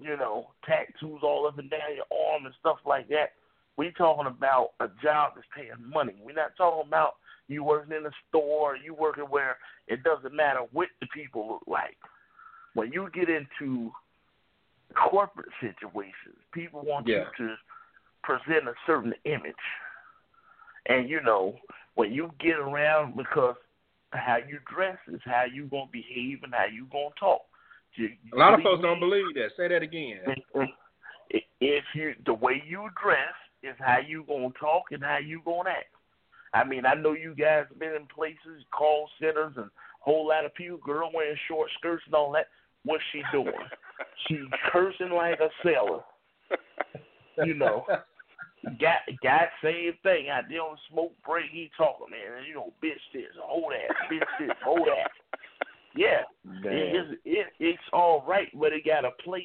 You know, tattoos all up and down your arm and stuff like that. We're talking about a job that's paying money. We're not talking about you working in a store, you working where it doesn't matter what the people look like. When you get into corporate situations, people want yeah. you to present a certain image. And, you know, when you get around, because how you dress is how you going to behave and how you going to talk. You, you a lot of folks me. don't believe that. Say that again. If you, the way you dress is how you gonna talk and how you gonna act. I mean, I know you guys have been in places, call centers, and a whole lot of people. Girl wearing short skirts and all that. What's she doing? She's cursing like a sailor. You know, got got same thing. I did on smoke break. He talking, man. You know, bitch this, hold that, bitch this, hold that. Yeah, it, it, it's all right, but it got a place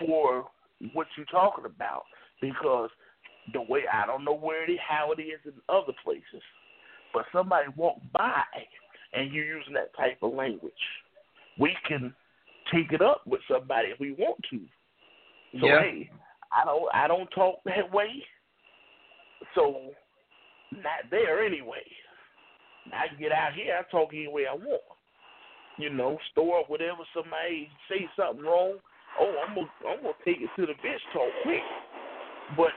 for what you're talking about because the way, I don't know where it is, how it is in other places, but somebody walked by and you're using that type of language. We can take it up with somebody if we want to. So, yeah. hey, I don't, I don't talk that way, so not there anyway. I can get out here, I talk any way I want. You know, store, whatever, somebody say something wrong, oh, I'm going I'm gonna to take it to the bitch talk quick. But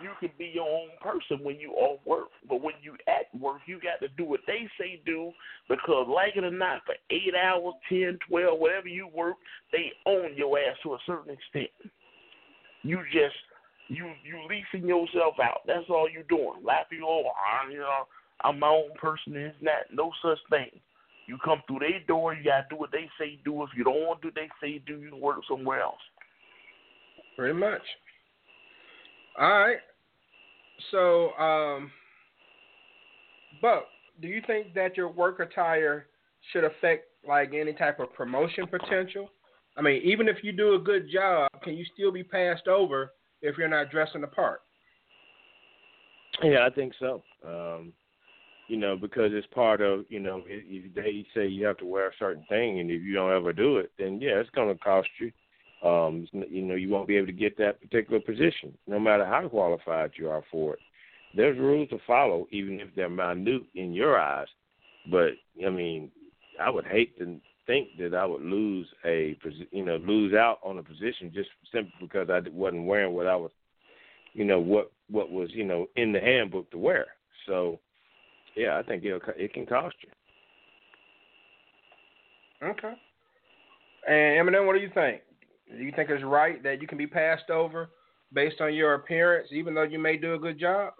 you can be your own person when you off work. But when you at work, you got to do what they say do because, like it or not, for eight hours, ten, twelve, whatever you work, they own your ass to a certain extent. You just, you you leasing yourself out. That's all you're doing. Like, you know, I'm, you know, I'm my own person. It's not no such thing. You come through their door, you got to do what they say do. If you don't want to do what they say do, you can work somewhere else. Pretty much. All right. So, um, but do you think that your work attire should affect, like, any type of promotion potential? I mean, even if you do a good job, can you still be passed over if you're not dressing the part? Yeah, I think so. Um You know, because it's part of, you know, if they say you have to wear a certain thing and if you don't ever do it, then, yeah, it's going to cost you. Um, you know, you won't be able to get that particular position, no matter how qualified you are for it. There's rules to follow, even if they're minute in your eyes. But, I mean, I would hate to think that I would lose a, you know, lose out on a position just simply because I wasn't wearing what I was, you know, what, what was, you know, in the handbook to wear. So, yeah, I think it'll, it can cost you. Okay. And Eminem, what do you think? Do you think it's right that you can be passed over based on your appearance, even though you may do a good job?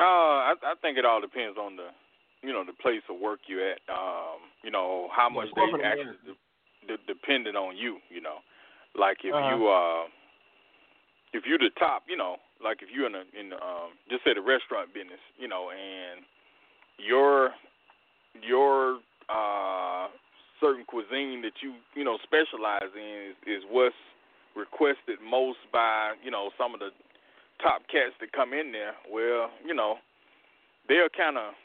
Uh, I, I think it all depends on the, you know, the place of work you at. Um, you know, how much they actually de- de- dependent on you. You know, like if uh-huh. you uh, if you the top, you know, like if you in a in the, um, just say the restaurant business, you know, and your your uh, certain cuisine that you you know specialize in is, is what's requested most by, you know, some of the top cats that come in there. Well, you know, they'll kind of,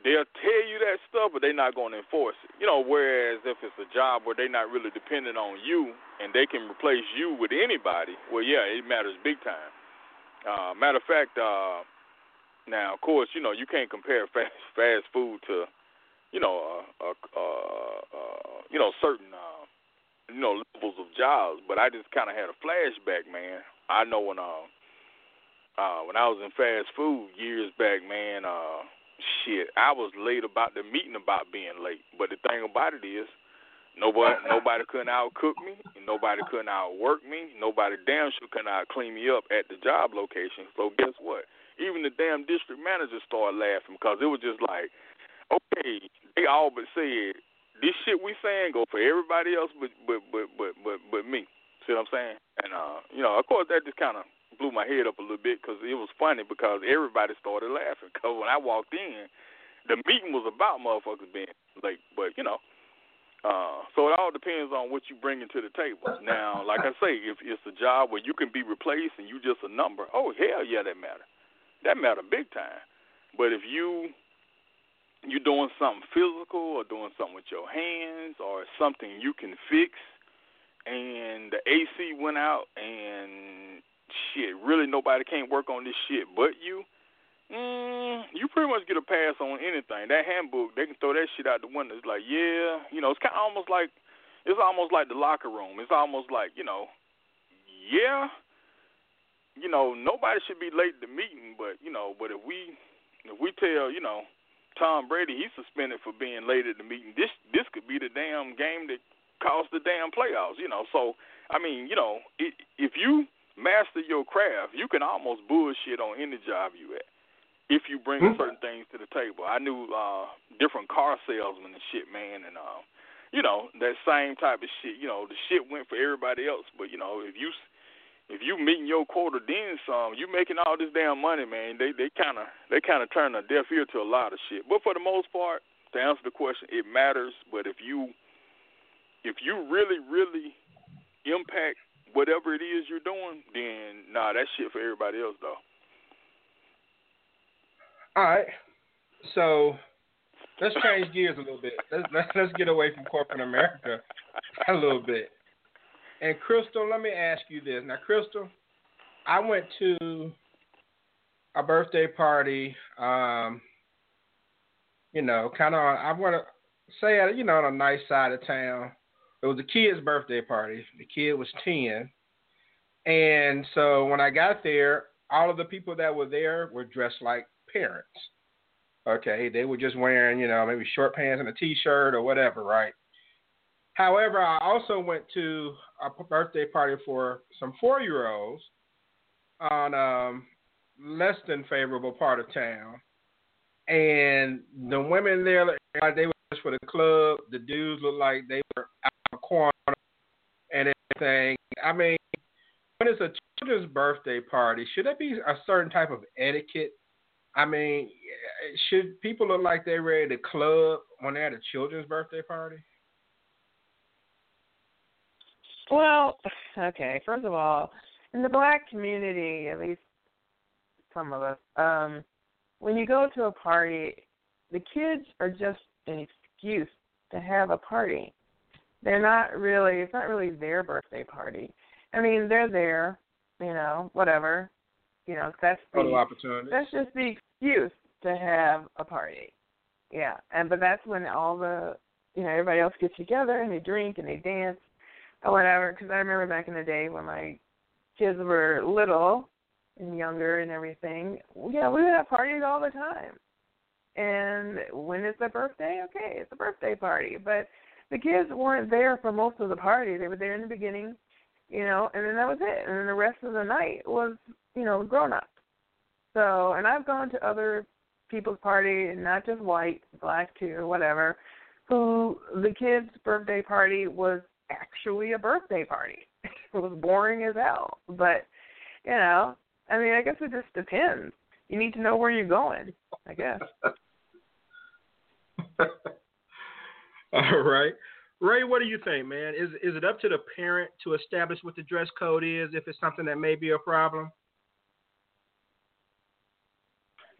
they'll tell you that stuff, but they're not going to enforce it. You know, whereas if it's a job where they're not really dependent on you and they can replace you with anybody, well, yeah, it matters big time. Uh, matter of fact, uh, now, of course, you know, you can't compare fast, fast food to, you know, uh, uh, uh, you know, certain, uh, you know, levels of jobs, but I just kind of had a flashback, man. I know when uh, uh, when I was in fast food years back, man, uh, shit, I was late about the meeting about being late. But the thing about it is, nobody nobody couldn't outcook me, and nobody couldn't outwork me, nobody damn sure couldn't outclean me up at the job location. So guess what? Even the damn district manager started laughing because it was just like, okay, they all but said, this shit we saying go for everybody else but but but but but, but me. See what I'm saying? And, uh, you know, of course, that just kind of blew my head up a little bit because it was funny because everybody started laughing. Because when I walked in, the meeting was about motherfuckers being late. But, you know, uh, so it all depends on what you bring into the table. Now, like I say, if it's a job where you can be replaced and you just a number, oh, hell yeah, that matter. That matter big time. But if you... you're doing something physical or doing something with your hands or something you can fix and the A C went out and shit, really nobody can't work on this shit but you, mm, you pretty much get a pass on anything. That handbook, they can throw that shit out the window. It's like, yeah, you know, it's kind of almost like, it's almost like the locker room. It's almost like, you know, yeah, you know, nobody should be late to the meeting, but, you know, but if we, if we tell, you know, Tom Brady, he's suspended for being late at the meeting. This this could be the damn game that caused the damn playoffs, you know. So, I mean, you know, it, if you master your craft, you can almost bullshit on any job you at if you bring mm-hmm. certain things to the table. I knew uh, different car salesmen and shit, man, and, uh, you know, that same type of shit. You know, the shit went for everybody else, but, you know, if you if you meeting your quota then some, you making all this damn money, man, they they kind of they kind of turn a deaf ear to a lot of shit. But for the most part, to answer the question, it matters. But if you if you really, really impact whatever it is you're doing, then, nah, that's shit for everybody else, though. All right. So let's change gears a little bit. Let's, let's, let's get away from corporate America a little bit. And, Crystal, let me ask you this. Now, Crystal, I went to a birthday party, um, you know, kind of, I want to say, you know, on a nice side of town. It was a kid's birthday party. The kid was ten. And so when I got there, all of the people that were there were dressed like parents. Okay, they were just wearing, you know, maybe short pants and a T-shirt or whatever, right? However, I also went to a birthday party for some four-year-olds on a less than favorable part of town. And the women there, they were just for the club. The dudes looked like they were out of the corner and everything. I mean, when it's a children's birthday party, should there be a certain type of etiquette? I mean, should people look like they're ready to club when they're at a children's birthday party? Well, okay, first of all, in the black community, at least some of us, um, when you go to a party, the kids are just an excuse to have a party. They're not really, it's not really their birthday party. I mean, they're there, you know, whatever. You know, that's the, that's just the excuse to have a party. Yeah, and but that's when all the, you know, everybody else gets together and they drink and they dance. Or whatever, because I remember back in the day when my kids were little and younger and everything, yeah, we would have parties all the time. And when it's their birthday, okay, it's a birthday party. But the kids weren't there for most of the party. They were there in the beginning you know, and then that was it. And then the rest of the night was, you know, grown up. So, and I've gone to other people's party, and not just white, black too, whatever, who the kid's birthday party was actually a birthday party. It was boring as hell. But, you know, I mean, I guess it just depends. You need to know where you're going, I guess. All right. Ray, what do you think, man? Is is it up to the parent to establish what the dress code is if it's something that may be a problem?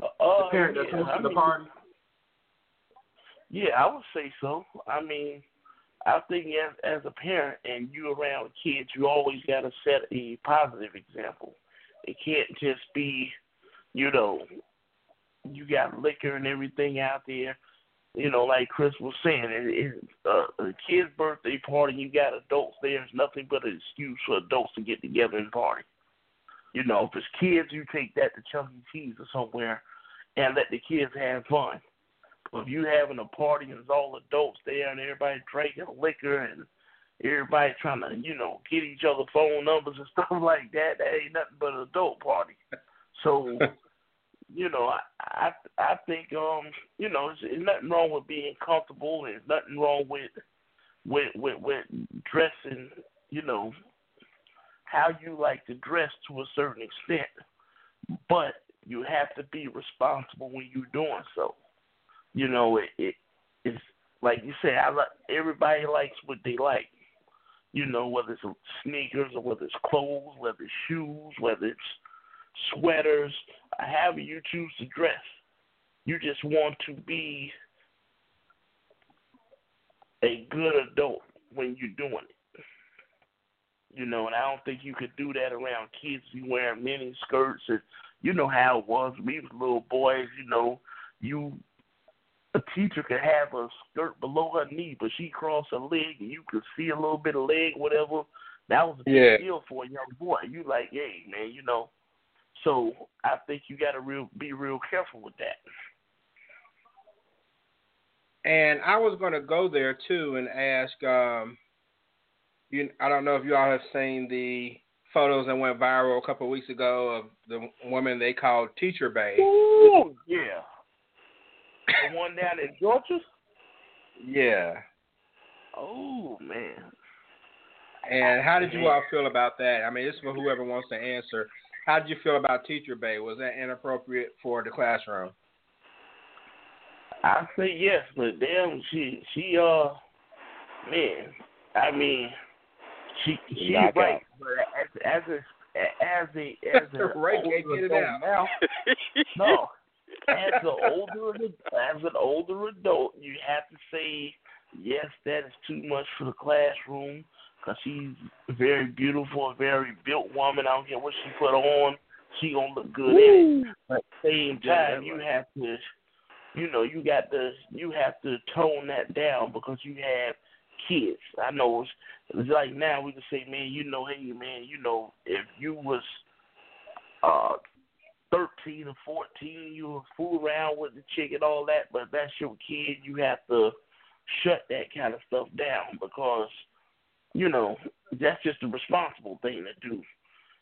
Uh, the parent that's hosting yeah, the mean, party? Yeah, I would say so. I mean, I think as, as a parent and you around kids, you always got to set a positive example. It can't just be, you know, you got liquor and everything out there. You know, like Chris was saying, it, it, uh, a kid's birthday party, you got adults there. It's nothing but an excuse for adults to get together and party. You know, if it's kids, you take that to Chuck E. Cheese or somewhere and let the kids have fun. But if you're having a party and it's all adults there and everybody drinking liquor and everybody trying to, you know, get each other phone numbers and stuff like that, that ain't nothing but an adult party. So, you know, I I, I think, um, you know, it's, it's nothing wrong with being comfortable. There's nothing wrong with, with, with, with dressing, you know, how you like to dress to a certain extent, but you have to be responsible when you're doing so. You know, it, it it's like you say, I like, everybody likes what they like. You know, whether it's sneakers or whether it's clothes, whether it's shoes, whether it's sweaters, however you choose to dress. You just want to be a good adult when you're doing it. You know, and I don't think you could do that around kids. You wearing mini skirts, and you know how it was. We was little boys. You know, you a teacher could have a skirt below her knee, but she crossed her leg, and you could see a little bit of leg, whatever. That was a big deal for a young boy. You like, hey, man, you know. So I think you got to real be real careful with that. And I was going to go there too and ask. Um... You, I don't know if you all have seen the photos that went viral a couple of weeks ago of the woman they called Teacher Babe. Ooh, yeah. The one down in Georgia? Yeah. Oh, man. And how did you all feel about that? I mean, this is for whoever wants to answer. How did you feel about Teacher Babe? Was that inappropriate for the classroom? I say yes, but damn, she, she uh, man, I mean... She, she's Knock right, out. But as as a as a as an older adult now, no, as an older as an older adult, you have to say yes. That is too much for the classroom because she's a very beautiful, very built woman. I don't care what she put on; she gonna look good Woo. in it. But at the same time, you have to, you know, you got to you have to tone that down because you have. Kids, I know it's, it's like now we can say, man, you know, hey, man, you know, if you was uh, thirteen or fourteen, you would fool around with the chick and all that, but if that's your kid, you have to shut that kind of stuff down because, you know, that's just a responsible thing to do.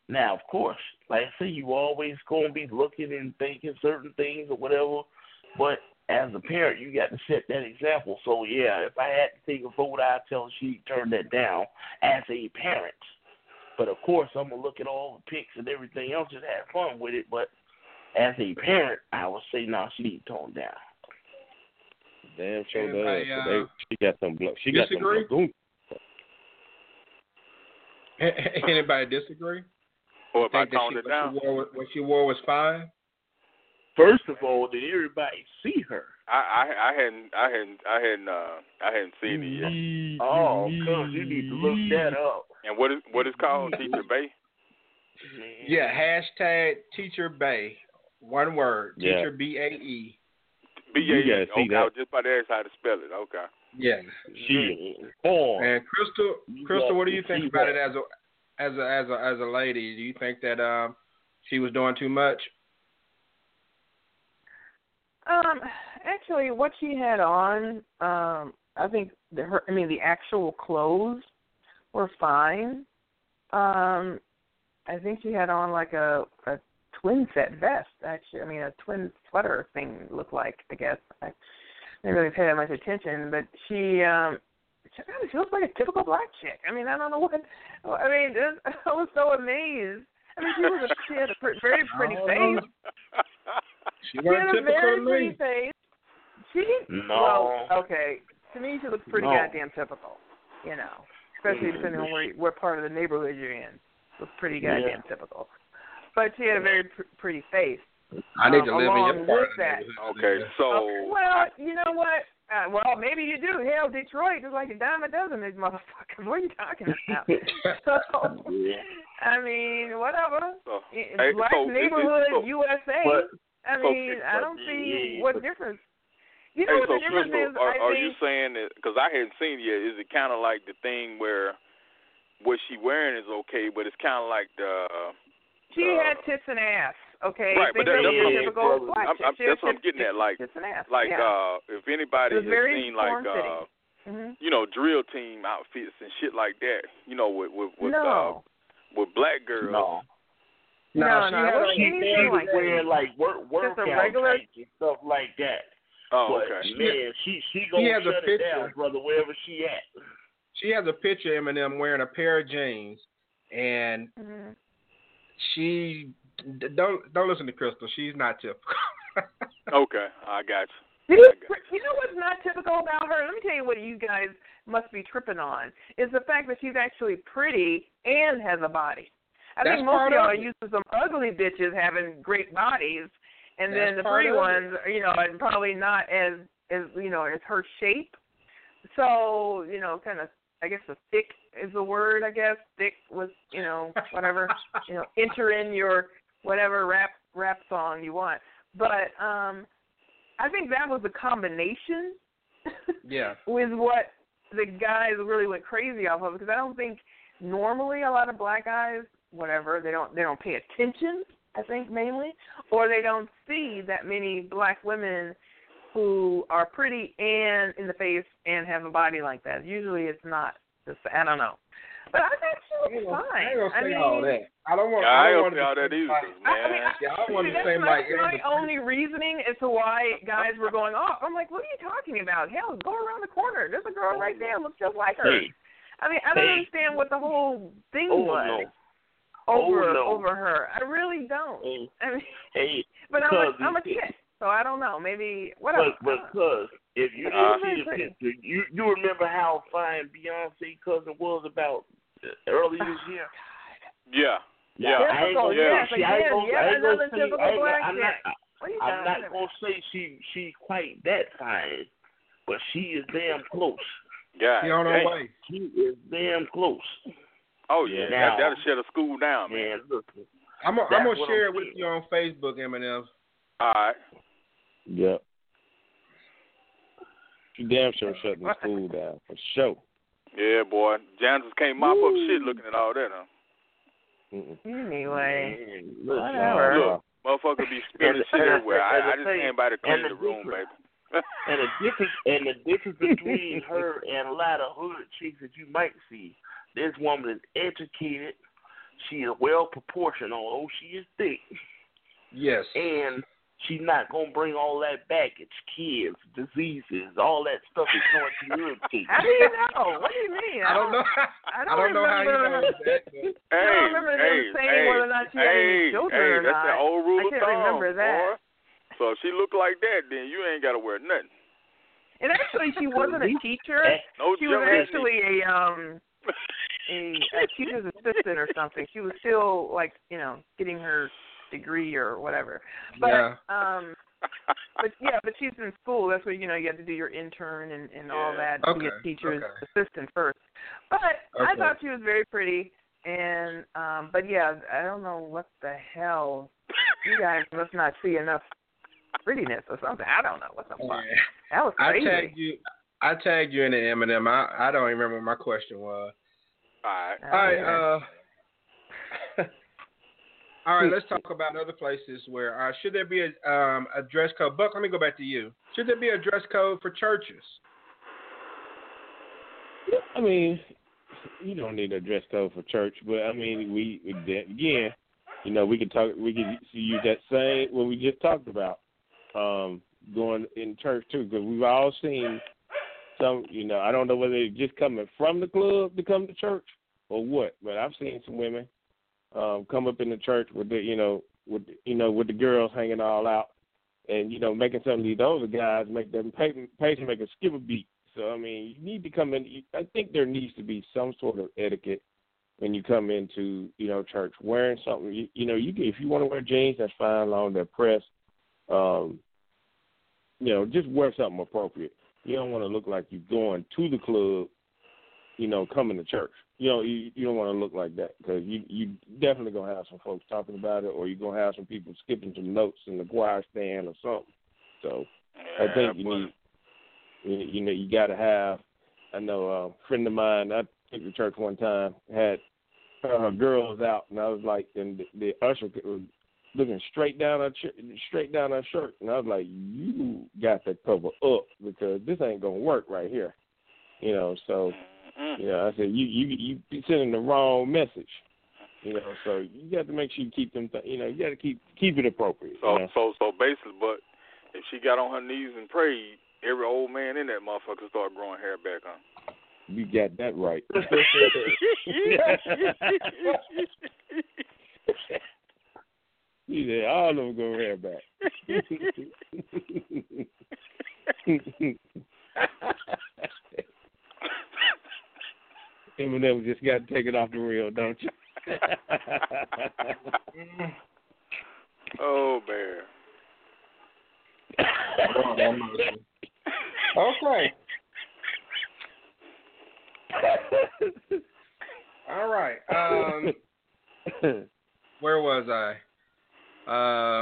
Now, of course, like I say, you always going to be looking and thinking certain things or whatever, but as a parent, you got to set that example. So, yeah, if I had to take a vote, I'd tell her she'd turn that down as a parent. But, of course, I'm going to look at all the pics and everything else and have fun with it. But as a parent, I would say, no, nah, she need to tone down. Damn, so does. Uh, so she got some blood. She disagree? got some blood. Anybody disagree? Or if I tone it down? She wore, what she wore was fine? First of all, did everybody see her? I, I, I hadn't, I hadn't, I hadn't, uh, I hadn't seen it yet. Oh, cause you need to look that up. And what is what is called Teacher Bay? Yeah, hashtag Teacher Bay, one word. Yeah. Teacher B A E. B A E. Okay, I was just about to ask how to spell it. Okay. Yeah. She. Oh. And Crystal, Crystal, what do you think about it as a, as a, as a, as a lady? Do you think that um, she was doing too much? Um, actually, what she had on, um, I think the her, I mean, the actual clothes were fine. Um, I think she had on like a, a twin set vest, actually. I mean, a twin sweater thing looked like, I guess. I didn't really pay that much attention, but she, um, she kind of looks like a typical black chick. I mean, I don't know what, I mean, this, I was so amazed. I mean, she, was a, she had a very pretty face. She, she had a very pretty face. She, no. Well, okay. To me, she looks pretty no. goddamn typical, you know, especially depending on where you, what part of the neighborhood you're in. Looks pretty goddamn yeah. typical. But she had a very pr- pretty face. I need um, to live in your part of the neighborhood. Okay, so. Okay, well, you know what? Uh, well, maybe you do. Hell, Detroit is like a dime a dozen of these motherfuckers. What are you talking about? So, yeah. I mean, whatever. So, hey, Black so, neighborhood, so, U S A. But, I mean, so, I don't see yeah. what difference. You know hey, what so the difference Crystal, is? Are, I are think, you saying that? Because I hadn't seen it yet. Is it kind of like the thing where what she wearing is okay, but it's kind of like the. She uh, had tits and ass. Okay, right, but that, that's, what I'm, well, I'm, I'm, that's what I'm getting at. Like, like yeah. uh, if anybody has seen like, uh, mm-hmm. you know, drill team outfits and shit like that, you know, with with with, no. uh, with black girls. No, no, no, no, no she anything like wearing like work workout regular... and stuff like that. Oh, but, okay. Man, she she gonna she has shut a picture. It down, brother, wherever she at. She has a picture of Eminem wearing a pair of jeans, and mm-hmm. she. Don't don't listen to Crystal. She's not typical. Okay, I got you. You, I got you. You know what's not typical about her? Let me tell you what you guys must be tripping on is the fact that she's actually pretty and has a body. I That's think most of y'all are used to some ugly bitches having great bodies, and That's then the pretty ones, you know, and probably not as as you know as her shape. So you know, kind of. I guess the thick is the word. I guess thick was you know whatever you know enter in your. Whatever rap rap song you want, but um, I think that was the combination. Yeah, with what the guys really went crazy off of because I don't think normally a lot of black guys, whatever they don't they don't pay attention. I think mainly, or they don't see that many black women who are pretty and in the face and have a body like that. Usually, it's not. Just, I don't know. But I think she looks fine. I ain't gonna say I mean, all that. I don't want. Yeah, I, I don't want to say all that either, like, man. I mean, I, yeah, I want to say like my the only reasoning as to why guys were going off. I'm like, what are you talking about? Hell, go around the corner. There's a girl right there. Looks just like her. Hey. I mean, I don't hey. understand what the whole thing oh, was no. over oh, no. over her. I really don't. Hey. I mean, hey, but I'm a, I'm a kid, so I don't know. Maybe what else? Because if you uh, see the picture, you you remember how fine Beyonce's cousin was about. Early this year. Yeah. Yeah. I ain't going to say she she quite that fine, but she is damn close. Yeah. She, on her way. She is damn close. Oh, yeah. Now, that, that'll shut the school down, man. man listen, I'm going to share I'm it with saying. you on Facebook, Eminem. All right. Yep. She damn sure shut the school down, for sure. Yeah, boy. Janitors can't mop Ooh. up shit looking at all that, huh? Mm-mm. Anyway. Man, look, whatever. Look, motherfucker be spilling shit everywhere. I, I just ain't by the clean the room, baby. and, the difference, and the difference between her and a lot of hood chicks that you might see, this woman is educated. She is well-proportioned, although she is thick. Yes. And she's not going to bring all that baggage, kids, diseases, all that stuff is going to irritate. How do you know? What do you mean? I don't know. I don't, I don't know how you know that. Hey, I don't remember hey, them saying hey, whether or not she had hey, any children hey, or not. That's the old rule of thumb. I can't remember that. Boy. So if she looked like that, then you ain't got to wear nothing. And actually, she wasn't a teacher. No she was actually a, um, a, a teacher's assistant or something. She was still, like, you know, getting her... degree or whatever, but yeah. um, but yeah, but she's in school. That's where you know you have to do your intern and, and yeah. all that to okay. be a teacher's okay. assistant first. But okay. I thought she was very pretty, and um, but yeah, I don't know what the hell you guys must not see enough prettiness or something. I don't know what the fuck. Yeah. That was crazy. I tagged you. I tagged you in the Eminem. I I don't even remember what my question was. All right. All right. Uh, All right, let's talk about other places where uh, should there be a, um, a dress code? Buck, let me go back to you. Should there be a dress code for churches? I mean, you don't need to dress code for church. But I mean, we again, you know, we could talk. We could use that same what we just talked about um, going in church too, because we've all seen some. You know, I don't know whether it's just coming from the club to come to church or what, but I've seen some women um, come up in the church with the, you know, with you know, with the girls hanging all out, and you know, making some of these older guys make them pacemaker skip a beat. So I mean, you need to come in. I think there needs to be some sort of etiquette when you come into, you know, church, wearing something. You, you know, you can, if you want to wear jeans, that's fine. Long, they're pressed. Um, you know, just wear something appropriate. You don't want to look like you're going to the club, you know, coming to church. You know, you, you don't want to look like that, because you you definitely gonna have some folks talking about it, or you're gonna have some people skipping some notes in the choir stand or something. So yeah, I think you but- need. You know, you got to have, I know a friend of mine, I took to church one time, had her girls out, and I was like, and the, the usher was looking straight down her straight down her shirt, and I was like, you got to cover up, because this ain't going to work right here. You know, so, you know, I said, you, you, you be sending the wrong message. You know, so you got to make sure you keep them, th- you know, you got to keep keep it appropriate. So, you know? so, so basically, but if she got on her knees and prayed, every old man in that motherfucker start growing hair back on. Huh? You got that right. You said all of them grow hair back. Eminem just got to take it off the reel, don't you? Oh, man. Okay. All right. Um, where was I?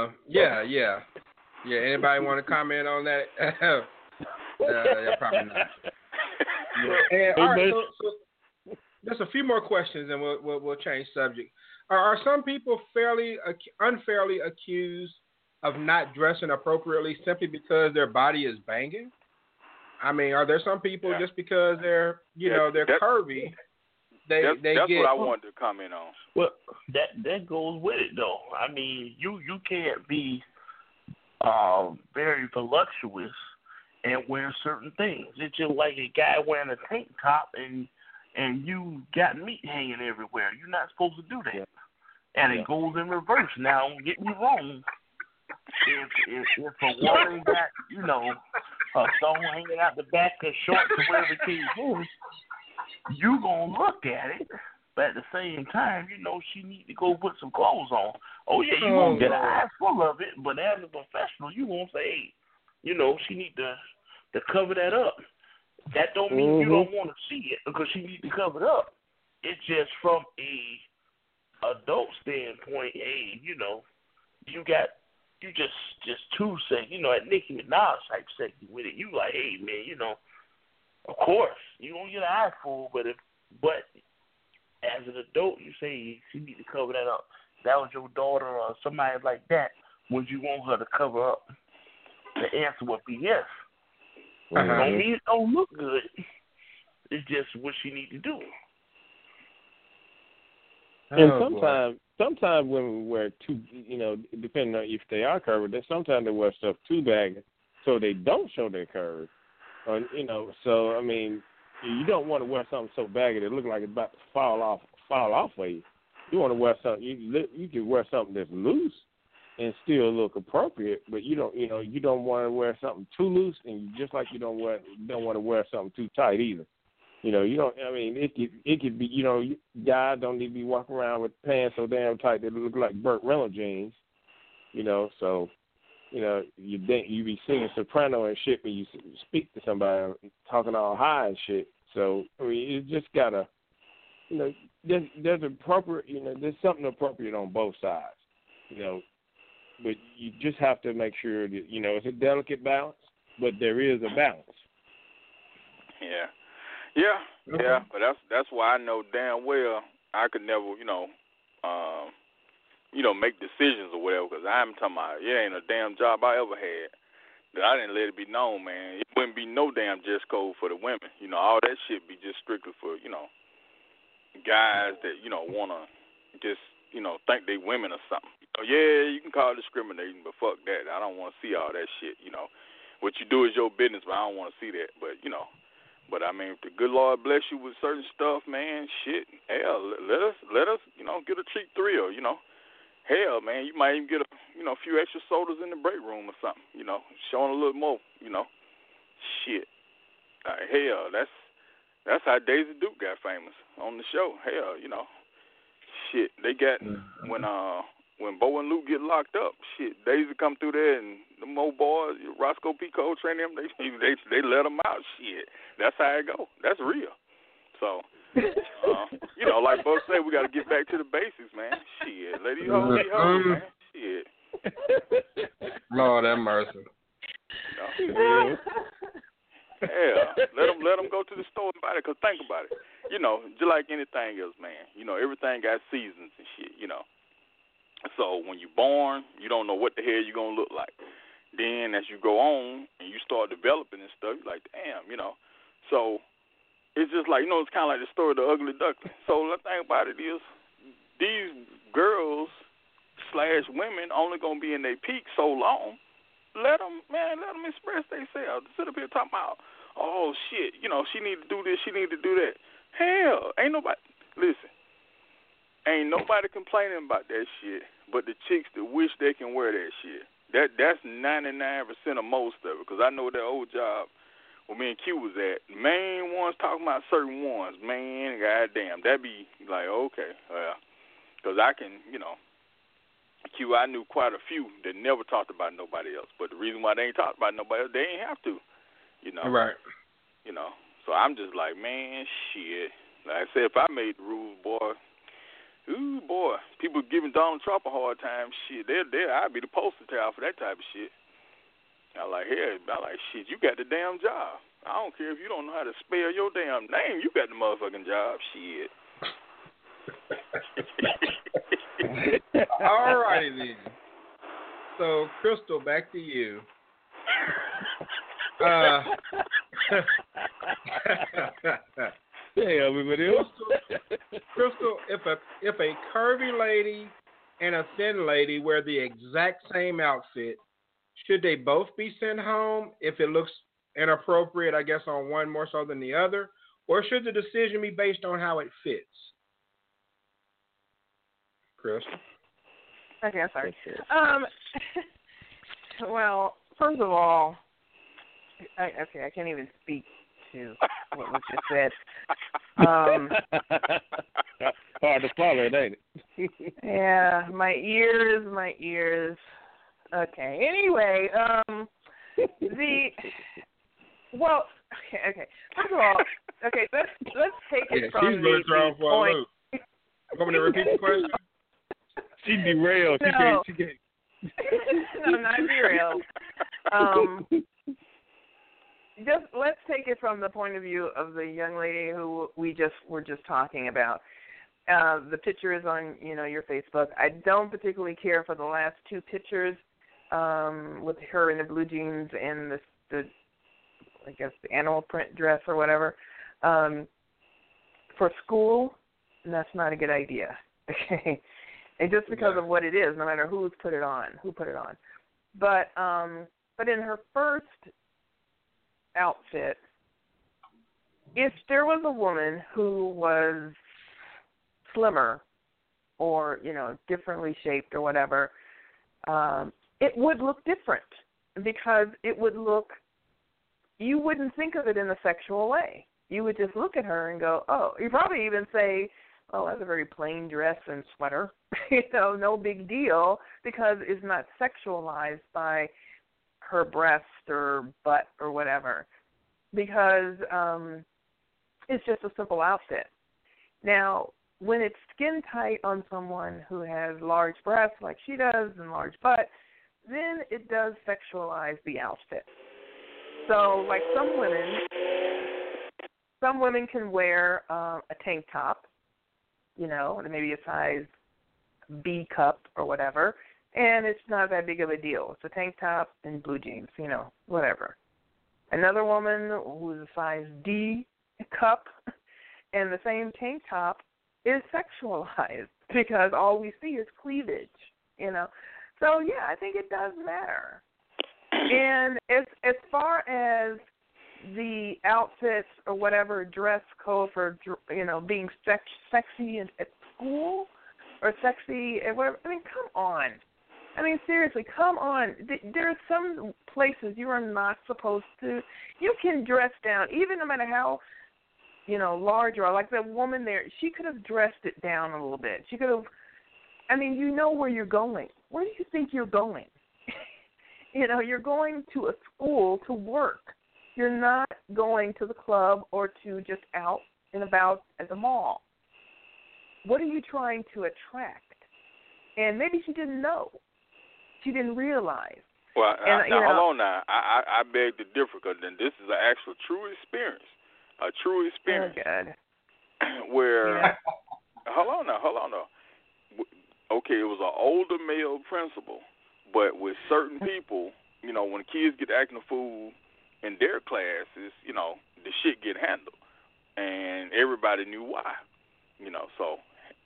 Uh, yeah, yeah, yeah. Anybody want to comment on that? uh, yeah, probably not. Yeah. And, all right. So, so just a few more questions, and we'll we'll, we'll change subject. Are, are some people fairly unfairly accused of not dressing appropriately simply because their body is banging? I mean, are there some people yeah. just because they're, you yeah, know, they're curvy, they that's, they that's get... That's what I wanted to comment on. Well, that that goes with it, though. I mean, you, you can't be uh, very voluptuous and wear certain things. It's just like a guy wearing a tank top and and you got meat hanging everywhere. You're not supposed to do that. Yeah. And yeah. it goes in reverse. Now, don't get me wrong. If, if, if a woman got, you know, a thong hanging out the back of shorts or whatever it is, you going to look at it. But at the same time, you know, she need to go put some clothes on. Oh, yeah, you're going to get an eye full of it, but as a professional, you going to say, hey, you know, she need to, to cover that up. That don't mean mm-hmm. you don't want to see it, because she need to cover it up. It's just from a adult standpoint, hey, you know, you got... You just, just too sexy, you know, at Nicki Minaj type sexy with it. You like, hey, man, you know, of course, you don't get an eye full, but if, but as an adult, you say she need to cover that up. That was your daughter or somebody like that. Would you want her to cover up? The answer would be yes. Uh-huh. It don't mean it don't look good. It's just what she need to do. And oh, sometimes, boy. sometimes women wear too, you know, depending on if they are curvy, that sometimes they wear stuff too baggy, so they don't show their curves. Or, you know, so I mean, you don't want to wear something so baggy that look like it's about to fall off, fall off of you. You want to wear something you you can wear something that's loose and still look appropriate, but you don't, you know, you don't want to wear something too loose, and just like you don't wear don't want to wear something too tight either. You know, you don't, I mean, it could, it could be, you know, guys don't need to be walking around with pants so damn tight they look like Burt Reynolds jeans, you know, so, you know, you you be singing soprano and shit when you speak to somebody, talking all high and shit. So, I mean, you just got to, you know, there's, there's appropriate, you know, there's something appropriate on both sides, you know, but you just have to make sure that, you know, it's a delicate balance, but there is a balance. Yeah. Yeah, yeah, but that's that's why I know damn well I could never, you know, um, you know, make decisions or whatever, because I'm talking about it ain't a damn job I ever had that I didn't let it be known, man. It wouldn't be no damn dress code for the women. You know, all that shit be just strictly for, you know, guys that, you know, want to just, you know, think they women or something. You know, yeah, you can call it discriminating, but fuck that. I don't want to see all that shit, you know. What you do is your business, but I don't want to see that. But, you know, but, I mean, if the good Lord bless you with certain stuff, man, shit, hell, let us, let us, you know, get a cheap thrill, you know. Hell, man, you might even get a, you know, a few extra sodas in the break room or something, you know, showing a little more, you know. Shit. Like, hell, that's, that's how Daisy Duke got famous on the show. Hell, you know. Shit, they got, when, uh, when Bo and Luke get locked up, shit, Daisy come through there and them old boys, Roscoe P. Cole train them, they, they they let them out. Shit, that's how it go. That's real. So, uh, you know, like Bo said, we got to get back to the basics, man. Shit, lady ho, lady ho, man. Shit. Lord have mercy. You know? Yeah, let them, let them go to the store and buy it, because think about it. You know, just like anything else, man, you know, everything got seasons and shit, you know. So when you're born, you don't know what the hell you're going to look like. Then as you go on and you start developing and stuff, you're like, damn, you know. So it's just like, you know, it's kind of like the story of the ugly duckling. So the thing about it is these girls slash women only going to be in their peak so long. Let them, man, let them express themselves. Sit up here talking about, oh, shit, you know, she need to do this, she need to do that. Hell, ain't nobody, listen. Ain't nobody complaining about that shit but the chicks that wish they can wear that shit. That That's ninety-nine percent of most of it, because I know that old job where me and Q was at, main ones talking about certain ones. Man, goddamn, that'd be like, okay, well, because I can, you know, Q, I knew quite a few that never talked about nobody else, but the reason why they ain't talked about nobody else, they ain't have to, you know. Right. You know, so I'm just like, man, shit. Like I said, if I made the rules, boy, ooh, boy, people giving Donald Trump a hard time, shit, they're there. I'd be the poster child for that type of shit. I like, hell, I like, shit, you got the damn job. I don't care if you don't know how to spell your damn name, you got the motherfucking job, shit. All righty then. So, Crystal, back to you. Uh, Hey, everybody else. Crystal, Crystal, if a if a curvy lady and a thin lady wear the exact same outfit, should they both be sent home if it looks inappropriate, I guess, on one more so than the other? Or should the decision be based on how it fits? Crystal? Okay, I'm sorry. Um, well, first of all, I, okay, I can't even speak to what was just said. Um, Hard to swallow it, ain't it? Yeah, my ears, my ears. Okay. Anyway, um, the well, okay, okay. First of all, okay, let's let's take it yeah, from she's the, the point. I'm going to repeat the question. She derailed. No. She can't. She can't. No, not derailed. Um. Just let's take it from the point of view of the young lady who we just were just talking about. Uh, the picture is on, you know, your Facebook. I don't particularly care for the last two pictures um, with her in the blue jeans and the, the, I guess, the animal print dress or whatever. Um, for school, that's not a good idea. Okay, and just because yeah. of what it is, no matter who's put it on, who put it on. But um, but in her first outfit, if there was a woman who was slimmer or, you know, differently shaped or whatever, um, it would look different because it would look, you wouldn't think of it in a sexual way. You would just look at her and go, oh, you probably even say, oh, that's a very plain dress and sweater, you know, no big deal, because it's not sexualized by her breast or butt or whatever, because um, it's just a simple outfit. Now, when it's skin tight on someone who has large breasts like she does and large butt, then it does sexualize the outfit. So, like some women, some women can wear uh, a tank top, you know, maybe a size B cup or whatever, and it's not that big of a deal. It's a tank top and blue jeans, you know, whatever. Another woman who's a size D cup and the same tank top is sexualized because all we see is cleavage, you know. So, yeah, I think it does matter. And as, as far as the outfits or whatever dress code for, you know, being sex, sexy at, at school or sexy at whatever, I mean, come on. I mean, seriously, come on. There are some places you are not supposed to. You can dress down, even no matter how, you know, large you are. Like that woman there, she could have dressed it down a little bit. She could have, I mean, you know where you're going. Where do you think you're going? You know, you're going to a school to work. You're not going to the club or to just out and about at the mall. What are you trying to attract? And maybe she didn't know. She didn't realize. Well, and, I, now, you know, hold on now. I, I, I beg to differ because then this is an actual true experience, a true experience. Oh, where, yeah. hold on now, hold on now. Okay, it was an older male principal, but with certain people, you know, when kids get acting a fool in their classes, you know, the shit get handled. And everybody knew why, you know, so.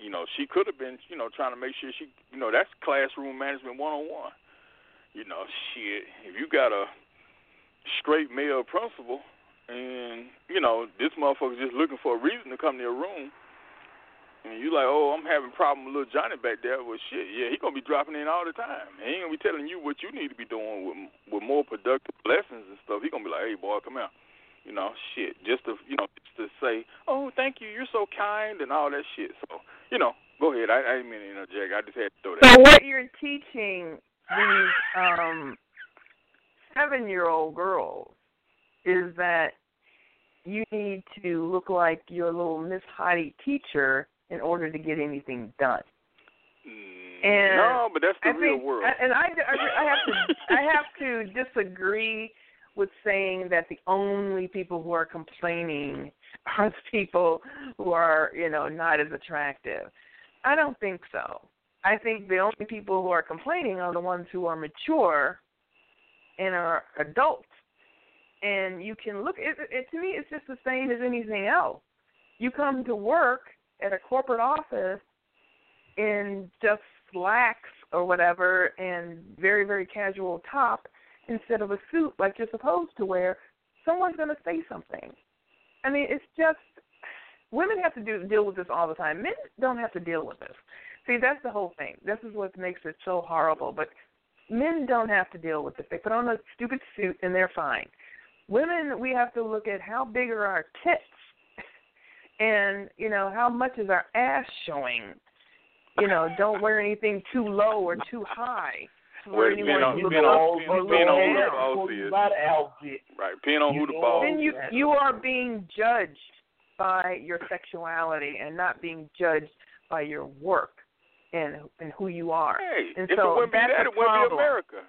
You know, she could have been, you know, trying to make sure she, you know, that's classroom management one-on-one. You know, shit, if you got a straight male principal and, you know, this motherfucker's just looking for a reason to come to your room, and you like, oh, I'm having a problem with little Johnny back there. Well, shit, yeah, he going to be dropping in all the time. He ain't going to be telling you what you need to be doing with, with more productive lessons and stuff. He going to be like, hey, boy, come out. You know, shit, just to, you know, just to say, oh, thank you, you're so kind, and all that shit. So, you know, go ahead. I, I didn't mean to interject. I just had to throw that. So what you're teaching these um, seven-year-old girls is that you need to look like your little Miss Heidi teacher in order to get anything done. And no, but that's the I real think, world. And I, I, I have to, I have to disagree with saying that the only people who are complaining are the people who are, you know, not as attractive. I don't think so. I think the only people who are complaining are the ones who are mature and are adults. And you can look, it, it, to me, it's just the same as anything else. You come to work at a corporate office in just slacks or whatever and very, very casual top, instead of a suit like you're supposed to wear, someone's going to say something. I mean, it's just, women have to do, deal with this all the time. Men don't have to deal with this. See, that's the whole thing. This is what makes it so horrible. But men don't have to deal with this. They put on a stupid suit and they're fine. Women, we have to look at how big are our tits and, you know, how much is our ass showing. You know, don't wear anything too low or too high. Where you been on, you been on, on, been on who the boss is. Right, depending on who the boss is. Then you, you are being judged by your sexuality and not being judged by your work and and who you are. Hey, and if so it wouldn't be that, it wouldn't be America.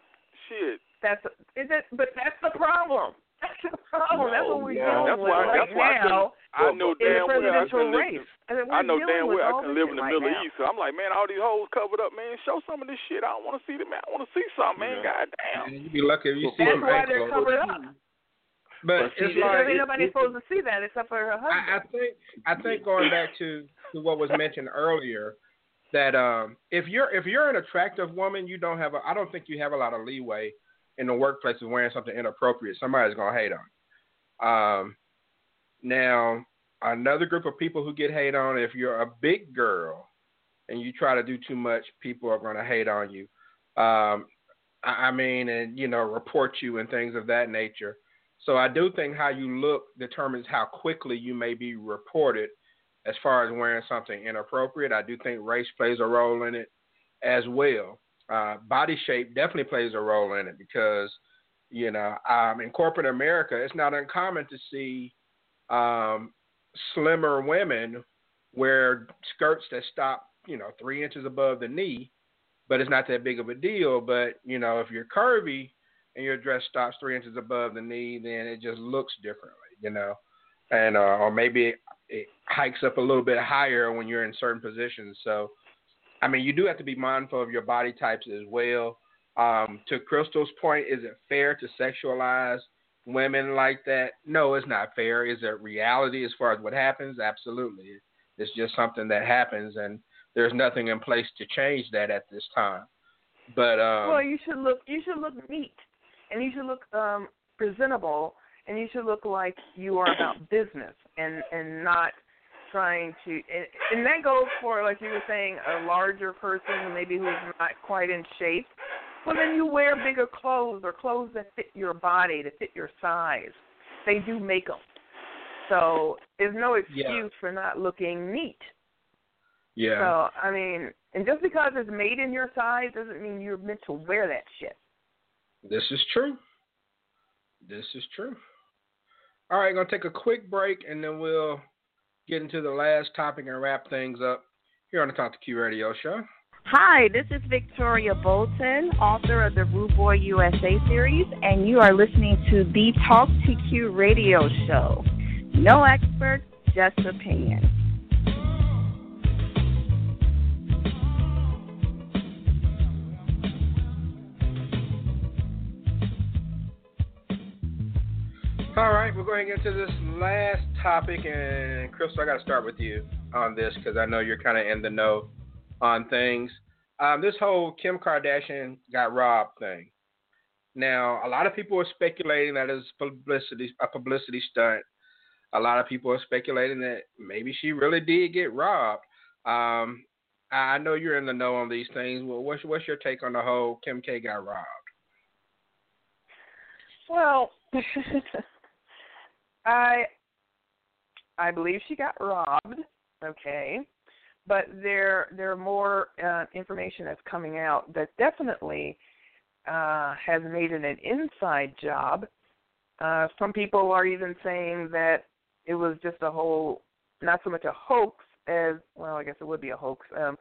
Shit. That's a, is it, but that's the problem. That's the problem. No, that's what we're no. dealing with why, right that's now. I, I know damn well I can live. I, mean, I know damn well I can live in the right Middle now. East. So I'm like, man, all these hoes covered up, man. Show some of this shit. I don't want to see them. I want to see something, man. Yeah. Goddamn. You'd be lucky if you see them. That's why they're covered up. But it's like ain't nobody's supposed to see that except for her husband. I, I think. I think going back to, to what was mentioned earlier, that um, if you're if you're an attractive woman, you don't have. A, I don't think you have a lot of leeway in the workplace is wearing something inappropriate. Somebody's going to hate on it. Um, now, another group of people who get hate on, if you're a big girl and you try to do too much, people are going to hate on you. Um, I, I mean, and, you know, report you and things of that nature. So I do think how you look determines how quickly you may be reported as far as wearing something inappropriate. I do think race plays a role in it as well. Uh, body shape definitely plays a role in it because, you know, um, in corporate America, it's not uncommon to see um, slimmer women wear skirts that stop, you know, three inches above the knee, but it's not that big of a deal. But, you know, if you're curvy and your dress stops three inches above the knee, then it just looks differently, you know, and uh, or maybe it, it hikes up a little bit higher when you're in certain positions. So, I mean, you do have to be mindful of your body types as well. Um, to Crystal's point, is it fair to sexualize women like that? No, it's not fair. Is it reality as far as what happens? Absolutely. It's just something that happens, and there's nothing in place to change that at this time. But um, well, you should look you should look neat, and you should look um, presentable, and you should look like you are about business and, and not trying to. And, and that goes for, like you were saying, a larger person maybe who's not quite in shape. Well, then you wear bigger clothes or clothes that fit your body, that fit your size. They do make them. So there's no excuse yeah. for not looking neat. Yeah. So, I mean, and just because it's made in your size doesn't mean you're meant to wear that shit. This is true. This is true. All right, going to take a quick break, and then we'll get into the last topic and wrap things up here on the Talk to Q Radio Show. Hi, this is Victoria Bolton, author of the Rude Boy U S A series, and you are listening to the Talk to Q Radio Show. No experts, just opinions. All right, we're going into this last topic, and Crystal, I got to start with you on this because I know you're kind of in the know on things. Um, this whole Kim Kardashian got robbed thing. Now, a lot of people are speculating that it's publicity, a publicity stunt. A lot of people are speculating that maybe she really did get robbed. Um, I know you're in the know on these things. Well, what's, what's your take on the whole Kim K got robbed? Well, I I believe she got robbed, okay, but there there are more uh, information that's coming out that definitely uh, has made it an inside job. Uh, some people are even saying that it was just a whole, not so much a hoax as, well, I guess it would be a hoax, um,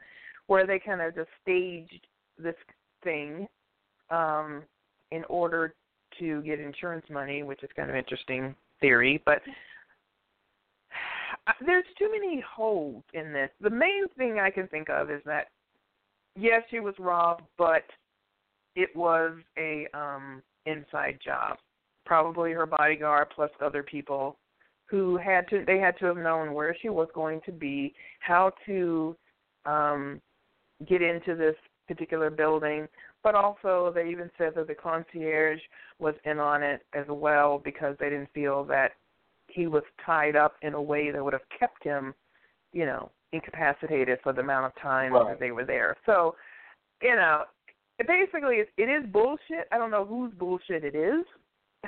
where they kind of just staged this thing um, in order to get insurance money, which is kind of interesting theory, but there's too many holes in this. The main thing I can think of is that, yes, she was robbed, but it was a um, inside job. Probably her bodyguard plus other people who had to, they had to have known where she was going to be, how to um, get into this particular building. But also they even said that the concierge was in on it as well because they didn't feel that he was tied up in a way that would have kept him, you know, incapacitated for the amount of time right. that they were there. So, you know, basically it, it is bullshit. I don't know whose bullshit it is,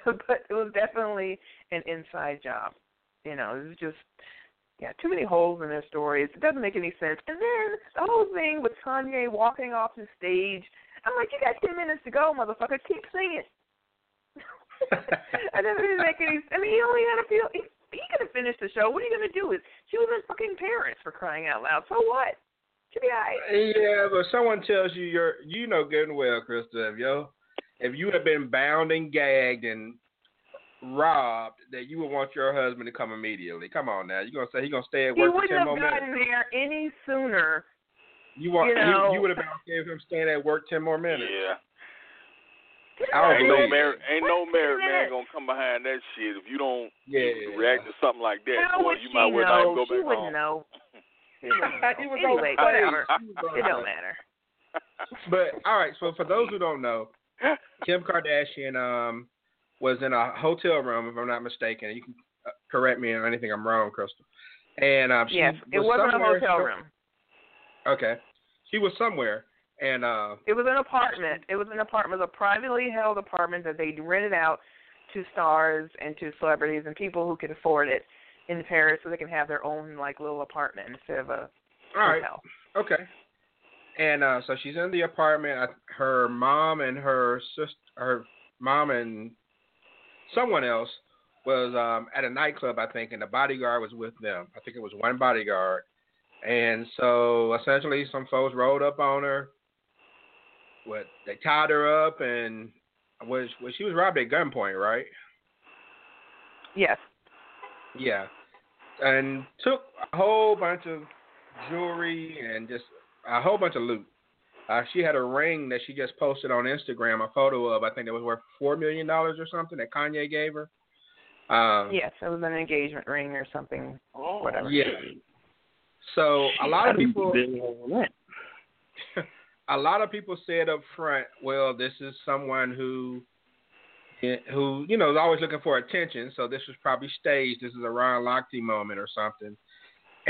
but it was definitely an inside job. You know, it was just, yeah, too many holes in their stories. It doesn't make any sense. And then the whole thing with Kanye walking off the stage, I'm like, you got ten minutes to go, motherfucker. Keep singing. I didn't really make any. I mean, he only had a few. He, he could have finished the show. What are you going to do? Is she was in fucking Paris for crying out loud? So what? She'll be all right. Yeah, but someone tells you you're, you know, good and well, Krista, yo, if you had been bound and gagged and robbed, that you would want your husband to come immediately. Come on now, you're gonna say he's gonna stay at work for ten more minutes? He wouldn't have gotten there any sooner. You want you, know. you, you would have been okay with him staying at work ten more minutes. Yeah. I ain't no married ain't no married man gonna come behind that shit if you don't yeah. react to something like that. How boy, would you she might well not even go back she wouldn't home. Know. She wouldn't know. She wouldn't anyway, know. Whatever. It don't matter. But all right, so for those who don't know, Kim Kardashian um was in a hotel room, if I'm not mistaken. You can correct me on anything I'm wrong, Crystal. And um, she yes, it was wasn't a hotel room. Okay, she was somewhere, and uh, it was an apartment. It was an apartment, a privately held apartment that they rented out to stars and to celebrities and people who could afford it in Paris, so they can have their own like little apartment instead of a all right. hotel. Okay. And uh, so she's in the apartment. Her mom and her sister, her mom and someone else was um, at a nightclub, I think, and the bodyguard was with them. I think it was one bodyguard. And so essentially some folks rolled up on her. What, they tied her up, and was, was she was robbed at gunpoint, right? Yes. Yeah. And took a whole bunch of jewelry and just a whole bunch of loot. Uh, she had a ring that she just posted on Instagram, a photo of, I think it was worth four million dollars or something that Kanye gave her. Um, yes, it was an engagement ring or something, oh, whatever. Yeah. So a lot of people, a lot of people said up front, well, this is someone who, who you know, is always looking for attention. So this was probably staged. This is a Ron Lochte moment or something.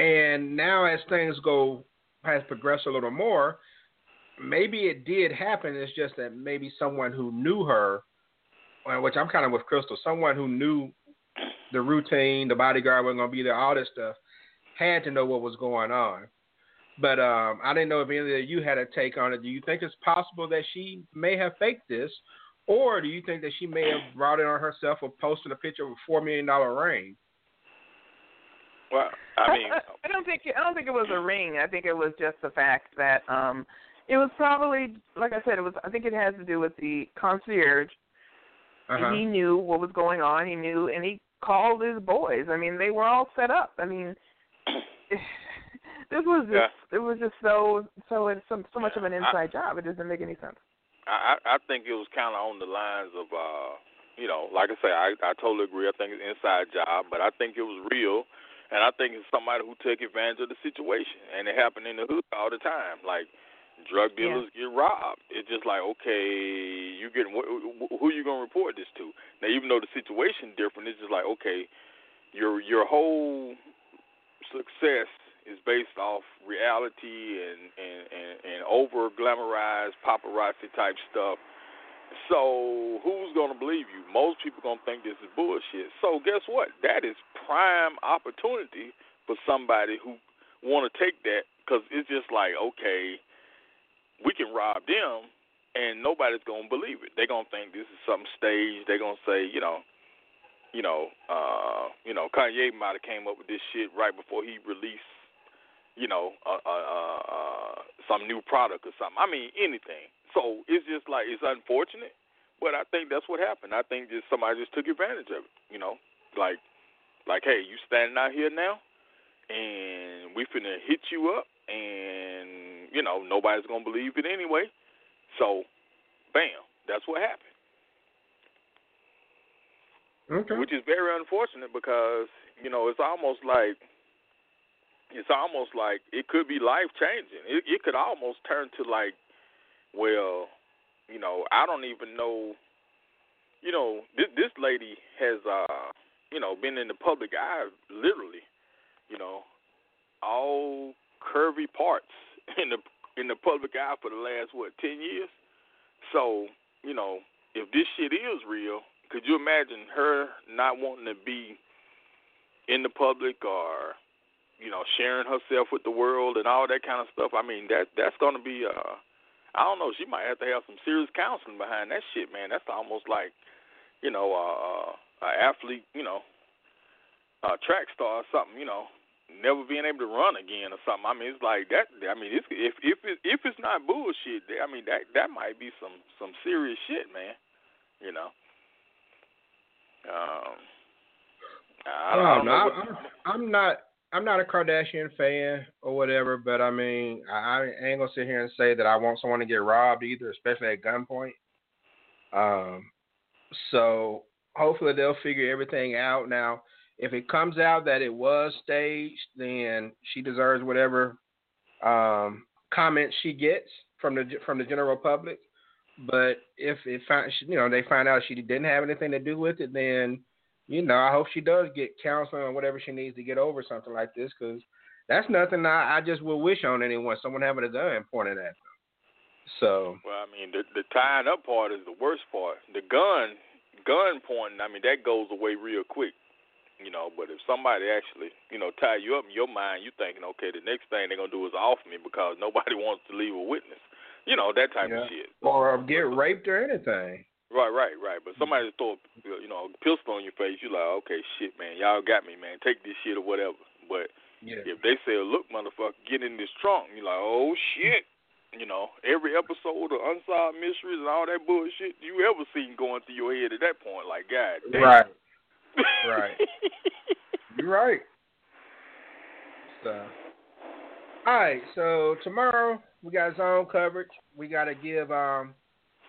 And now as things go, has progressed a little more, maybe it did happen. It's just that maybe someone who knew her, which I'm kind of with Crystal, someone who knew the routine, the bodyguard wasn't going to be there, all this stuff, had to know what was going on. But um, I didn't know if any of you had a take on it. Do you think it's possible that she may have faked this, or do you think that she may have brought it on herself or posted a picture of a four million dollars ring? Well, I mean, I don't think I don't think it was a ring. I think it was just the fact that um, it was probably, like I said, it was. I think it has to do with the concierge. Uh-huh. He knew what was going on. He knew, and he called his boys. I mean, they were all set up. I mean, this was just, yeah. it was just so so so, so much of an inside I, job. It doesn't make any sense. I, I think it was kind of on the lines of uh, you know, like I say, I I totally agree. I think it's an inside job, but I think it was real. And I think it's somebody who took advantage of the situation. And it happened in the hood all the time. Like, drug dealers yeah. get robbed. It's just like, okay, you getting wh- who you going to report this to? Now, even though the situation different, it's just like, okay, your your whole success is based off reality and, and, and, and over-glamorized paparazzi-type stuff. So who's going to believe you? Most people are going to think this is bullshit. So guess what? That is prime opportunity for somebody who want to take that, because it's just like, okay, we can rob them, and nobody's going to believe it. They're going to think this is something staged. They're going to say, you know, you know, uh, you know, Kanye might have came up with this shit right before he released, you know, uh, uh, uh, some new product or something. I mean, anything. So it's just like, it's unfortunate, but I think that's what happened. I think just somebody just took advantage of it, you know, like, like, hey, you standing out here now, and we finna hit you up, and, you know, nobody's going to believe it anyway. So, bam, that's what happened. Okay. Which is very unfortunate because, you know, it's almost like, it's almost like it could be life-changing. It, it could almost turn to, like, well, you know, I don't even know, you know, this, this lady has, uh, you know, been in the public eye, literally, you know, all curvy parts in the in the public eye for the last, what, ten years? So, you know, if this shit is real, could you imagine her not wanting to be in the public or, you know, sharing herself with the world and all that kind of stuff? I mean, that that's going to be uh I don't know. She might have to have some serious counseling behind that shit, man. That's almost like, you know, uh, an athlete, you know, a track star or something, you know, never being able to run again or something. I mean, it's like that. I mean, it's, if if it, if it's not bullshit, I mean that that might be some, some serious shit, man. You know. Um, I don't, I don't know. know what, I'm, I'm not. I'm not a Kardashian fan or whatever, but I mean, I, I ain't gonna sit here and say that I want someone to get robbed either, especially at gunpoint. Um, so hopefully they'll figure everything out. Now, if it comes out that it was staged, then she deserves whatever um, comments she gets from the from the general public. But if it find, you know, they find out she didn't have anything to do with it, then, you know, I hope she does get counseling or whatever she needs to get over something like this, because that's nothing I, I just will wish on anyone, someone having a gun pointed at them. So. Well, I mean, the, the tying up part is the worst part. The gun, gun pointing, I mean, that goes away real quick, you know. But if somebody actually, you know, tie you up in your mind, you thinking, okay, the next thing they're going to do is off me because nobody wants to leave a witness. You know, that type yeah. of shit. Or get raped or anything. Right, right, right. But somebody just throw, you know, a pistol on your face. You're like, okay, shit, man, y'all got me, man. Take this shit or whatever. But yeah. if they say, look, motherfucker, get in this trunk, you're like, oh shit. You know, every episode of Unsolved Mysteries and all that bullshit you ever seen going through your head at that point, like, God damn. Right, right. You're right. So, all right. So tomorrow we got zone coverage. We gotta give um.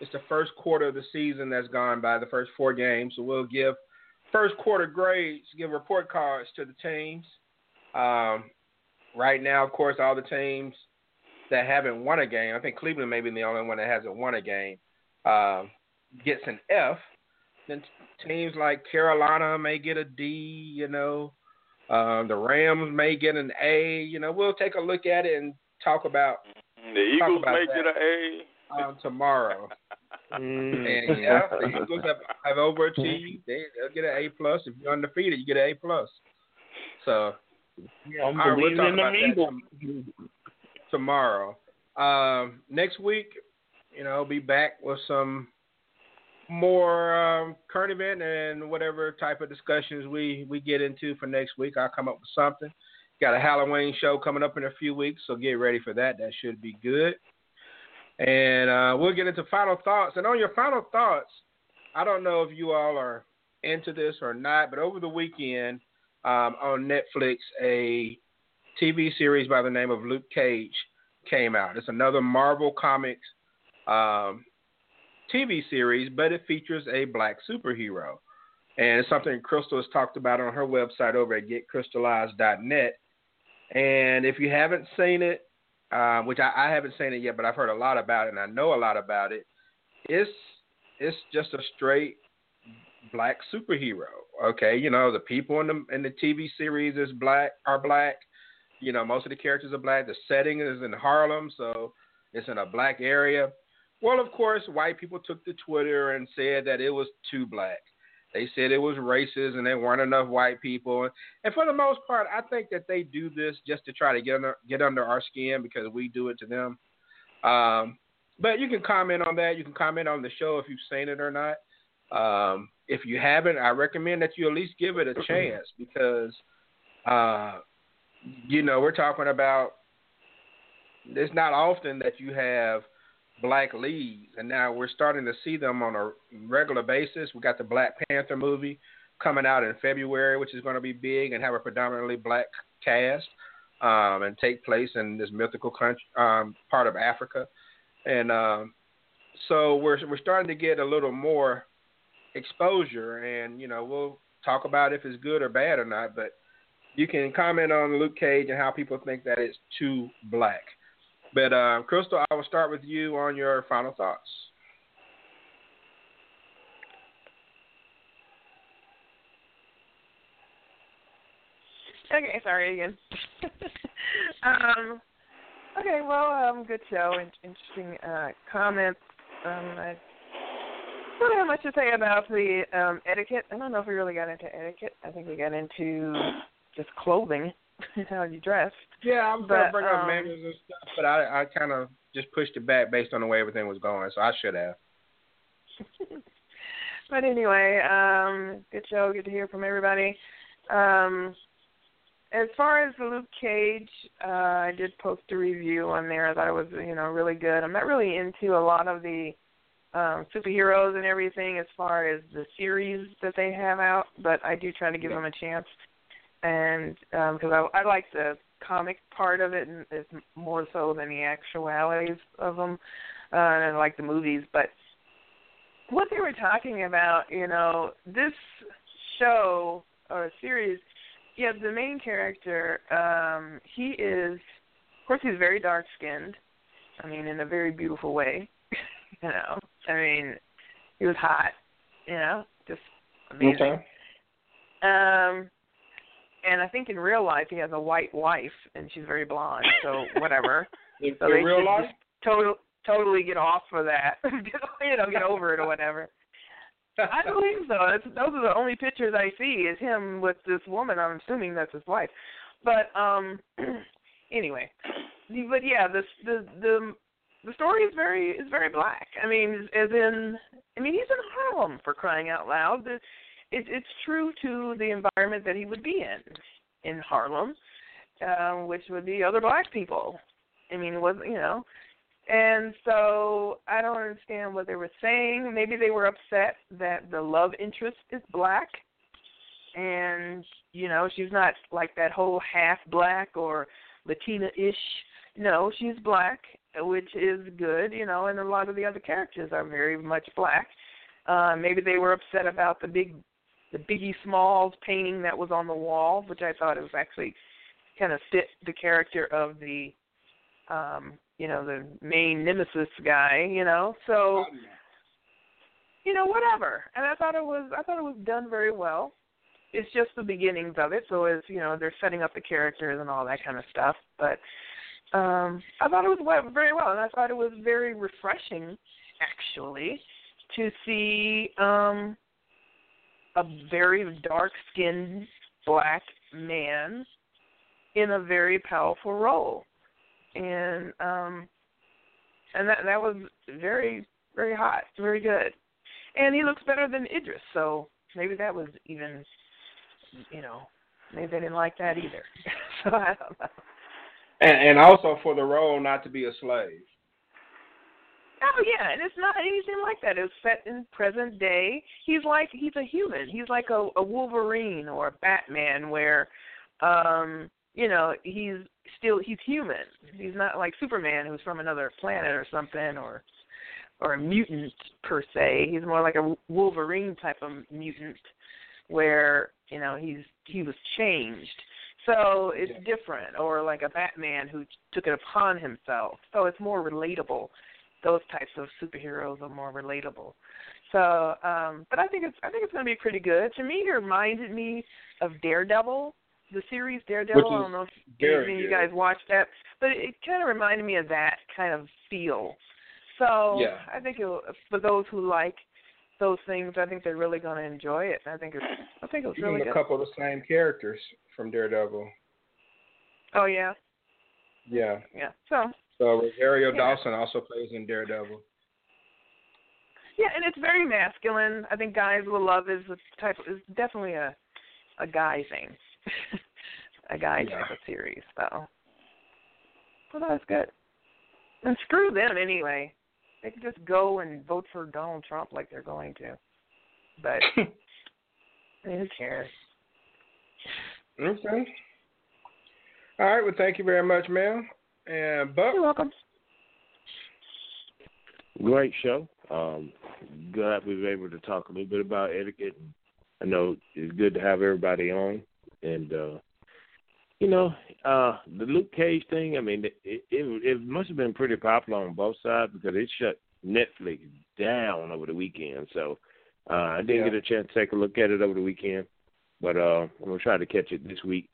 It's the first quarter of the season that's gone by, the first four games. So we'll give first quarter grades, give report cards to the teams. Um, Right now, of course, all the teams that haven't won a game, I think Cleveland may be the only one that hasn't won a game, uh, gets an F. Then teams like Carolina may get a D, you know. Uh, the Rams may get an A. You know, we'll take a look at it and talk about the Eagles about may that, get an A uh, tomorrow. mm. And yeah, the Eagles have, have overachieved. They, they'll get an A plus. If you're undefeated, you get an A plus. So, yeah, I'm right, we'll talk about that tomorrow. Um, next week, you know, be back with some more um, current event and whatever type of discussions we, we get into for next week. I'll come up with something. Got a Halloween show coming up in a few weeks, so get ready for that. That should be good. And uh, we'll get into final thoughts. And on your final thoughts, I don't know if you all are into this or not, but over the weekend um, on Netflix, a T V series by the name of Luke Cage came out. It's another Marvel Comics um T V series, but it features a black superhero. And it's something Crystal has talked about on her website over at get crystallized dot net. And if you haven't seen it, uh, which I, I haven't seen it yet, but I've heard a lot about it and I know a lot about it, it's, it's just a straight black superhero. Okay, you know, the people in the in the T V series is black are black. You know, most of the characters are black. The setting is in Harlem, so it's in a black area. Well, of course, white people took to Twitter and said that it was too black. They said it was racist and there weren't enough white people. And for the most part, I think that they do this just to try to get under, get under our skin because we do it to them. Um, but you can comment on that. You can comment on the show if you've seen it or not. Um, if you haven't, I recommend that you at least give it a chance because, uh, you know, we're talking about it's not often that you have black leads, and now we're starting to see them on a regular basis. We got the Black Panther movie coming out in February, which is going to be big and have a predominantly black cast um, and take place in this mythical country, um, part of Africa. And um, so we're we're starting to get a little more exposure, and you know we'll talk about if it's good or bad or not. But you can comment on Luke Cage and how people think that it's too black. But, uh, Crystal, I will start with you on your final thoughts. Okay, sorry again. um, okay, well, um, good show. Interesting uh, comments. Um, I don't have much to say about the um, etiquette. I don't know if we really got into etiquette. I think we got into just clothing. How you dress. Yeah, I was going to bring up um, manners and stuff, but I, I kind of just pushed it back based on the way everything was going, so I should have. But anyway, um, good show. Good to hear from everybody. Um, as far as Luke Cage, uh, I did post a review on there. I thought it was, you know, really good. I'm not really into a lot of the um, superheroes and everything as far as the series that they have out, but I do try to give yeah. them a chance. And because um, I, I like the comic part of it, and it's more so than the actualities of them, uh, and I like the movies. But what they were talking about, you know, this show or series, yeah, the main character, um, he is, of course, he's very dark skinned. I mean, in a very beautiful way. You know, I mean, he was hot. You know, just amazing. Okay. Um. And I think in real life he has a white wife, and she's very blonde, so whatever. in so they in real life? Totally, totally get off for that. You know, get over it or whatever. I believe so. That's, those are the only pictures I see is him with this woman. I'm assuming that's his wife. But um, anyway, but yeah, the the the the story is very is very black. I mean, as in, I mean, he's in Harlem for crying out loud. The, It, it's true to the environment that he would be in, in Harlem, um, which would be other black people. I mean, it wasn't, you know. And so I don't understand what they were saying. Maybe they were upset that the love interest is black and, you know, she's not like that whole half black or Latina-ish. No, she's black, which is good, you know, and a lot of the other characters are very much black. Uh, maybe they were upset about the big The Biggie Smalls painting that was on the wall, which I thought was actually kind of fit the character of the, um, you know, the main nemesis guy, you know. So, you know, whatever. And I thought it was, I thought it was done very well. It's just the beginnings of it. So it's, you know, they're setting up the characters and all that kind of stuff. But um, I thought it was very well, and I thought it was very refreshing, actually, to see um, a very dark-skinned black man in a very powerful role. And um, and that that was very, very hot, very good. And he looks better than Idris, so maybe that was even, you know, maybe they didn't like that either. So I don't know. And, and also for the role not to be a slave. Oh, yeah, and it's not anything like that. It was set in present day. He's like, he's a human. He's like a, a Wolverine or a Batman where, um, you know, he's still, he's human. He's not like Superman who's from another planet or something, or or a mutant per se. He's more like a Wolverine type of mutant where, you know, he's he was changed. So it's yeah. different, or like a Batman who took it upon himself. So it's more relatable. Those types of superheroes are more relatable. So, um, but I think it's I think it's going to be pretty good. To me, it reminded me of Daredevil, the series Daredevil. I don't know if you guys watched that, but it kind of reminded me of that kind of feel. So yeah. I think it'll, for those who like those things, I think they're really going to enjoy it. I think it's I think it's really good. Even a couple of the same characters from Daredevil. Oh yeah. Yeah. Yeah. So. So Rosario yeah. Dawson also plays in Daredevil. Yeah, and it's very masculine. I think guys will love is a type. It's definitely a a guy thing, a guy yeah. type of series. So, well, that's good. And screw them anyway. They can just go and vote for Donald Trump like they're going to. But who cares? Okay. All right. Well, thank you very much, ma'am. And Buck. You're welcome. Great show. Um, glad we were able to talk a little bit about etiquette. I know it's good to have everybody on. And, uh, you know, uh, the Luke Cage thing, I mean, it, it, it must have been pretty popular on both sides because it shut Netflix down over the weekend. So uh, I didn't yeah. get a chance to take a look at it over the weekend. But uh, I'm going to try to catch it this week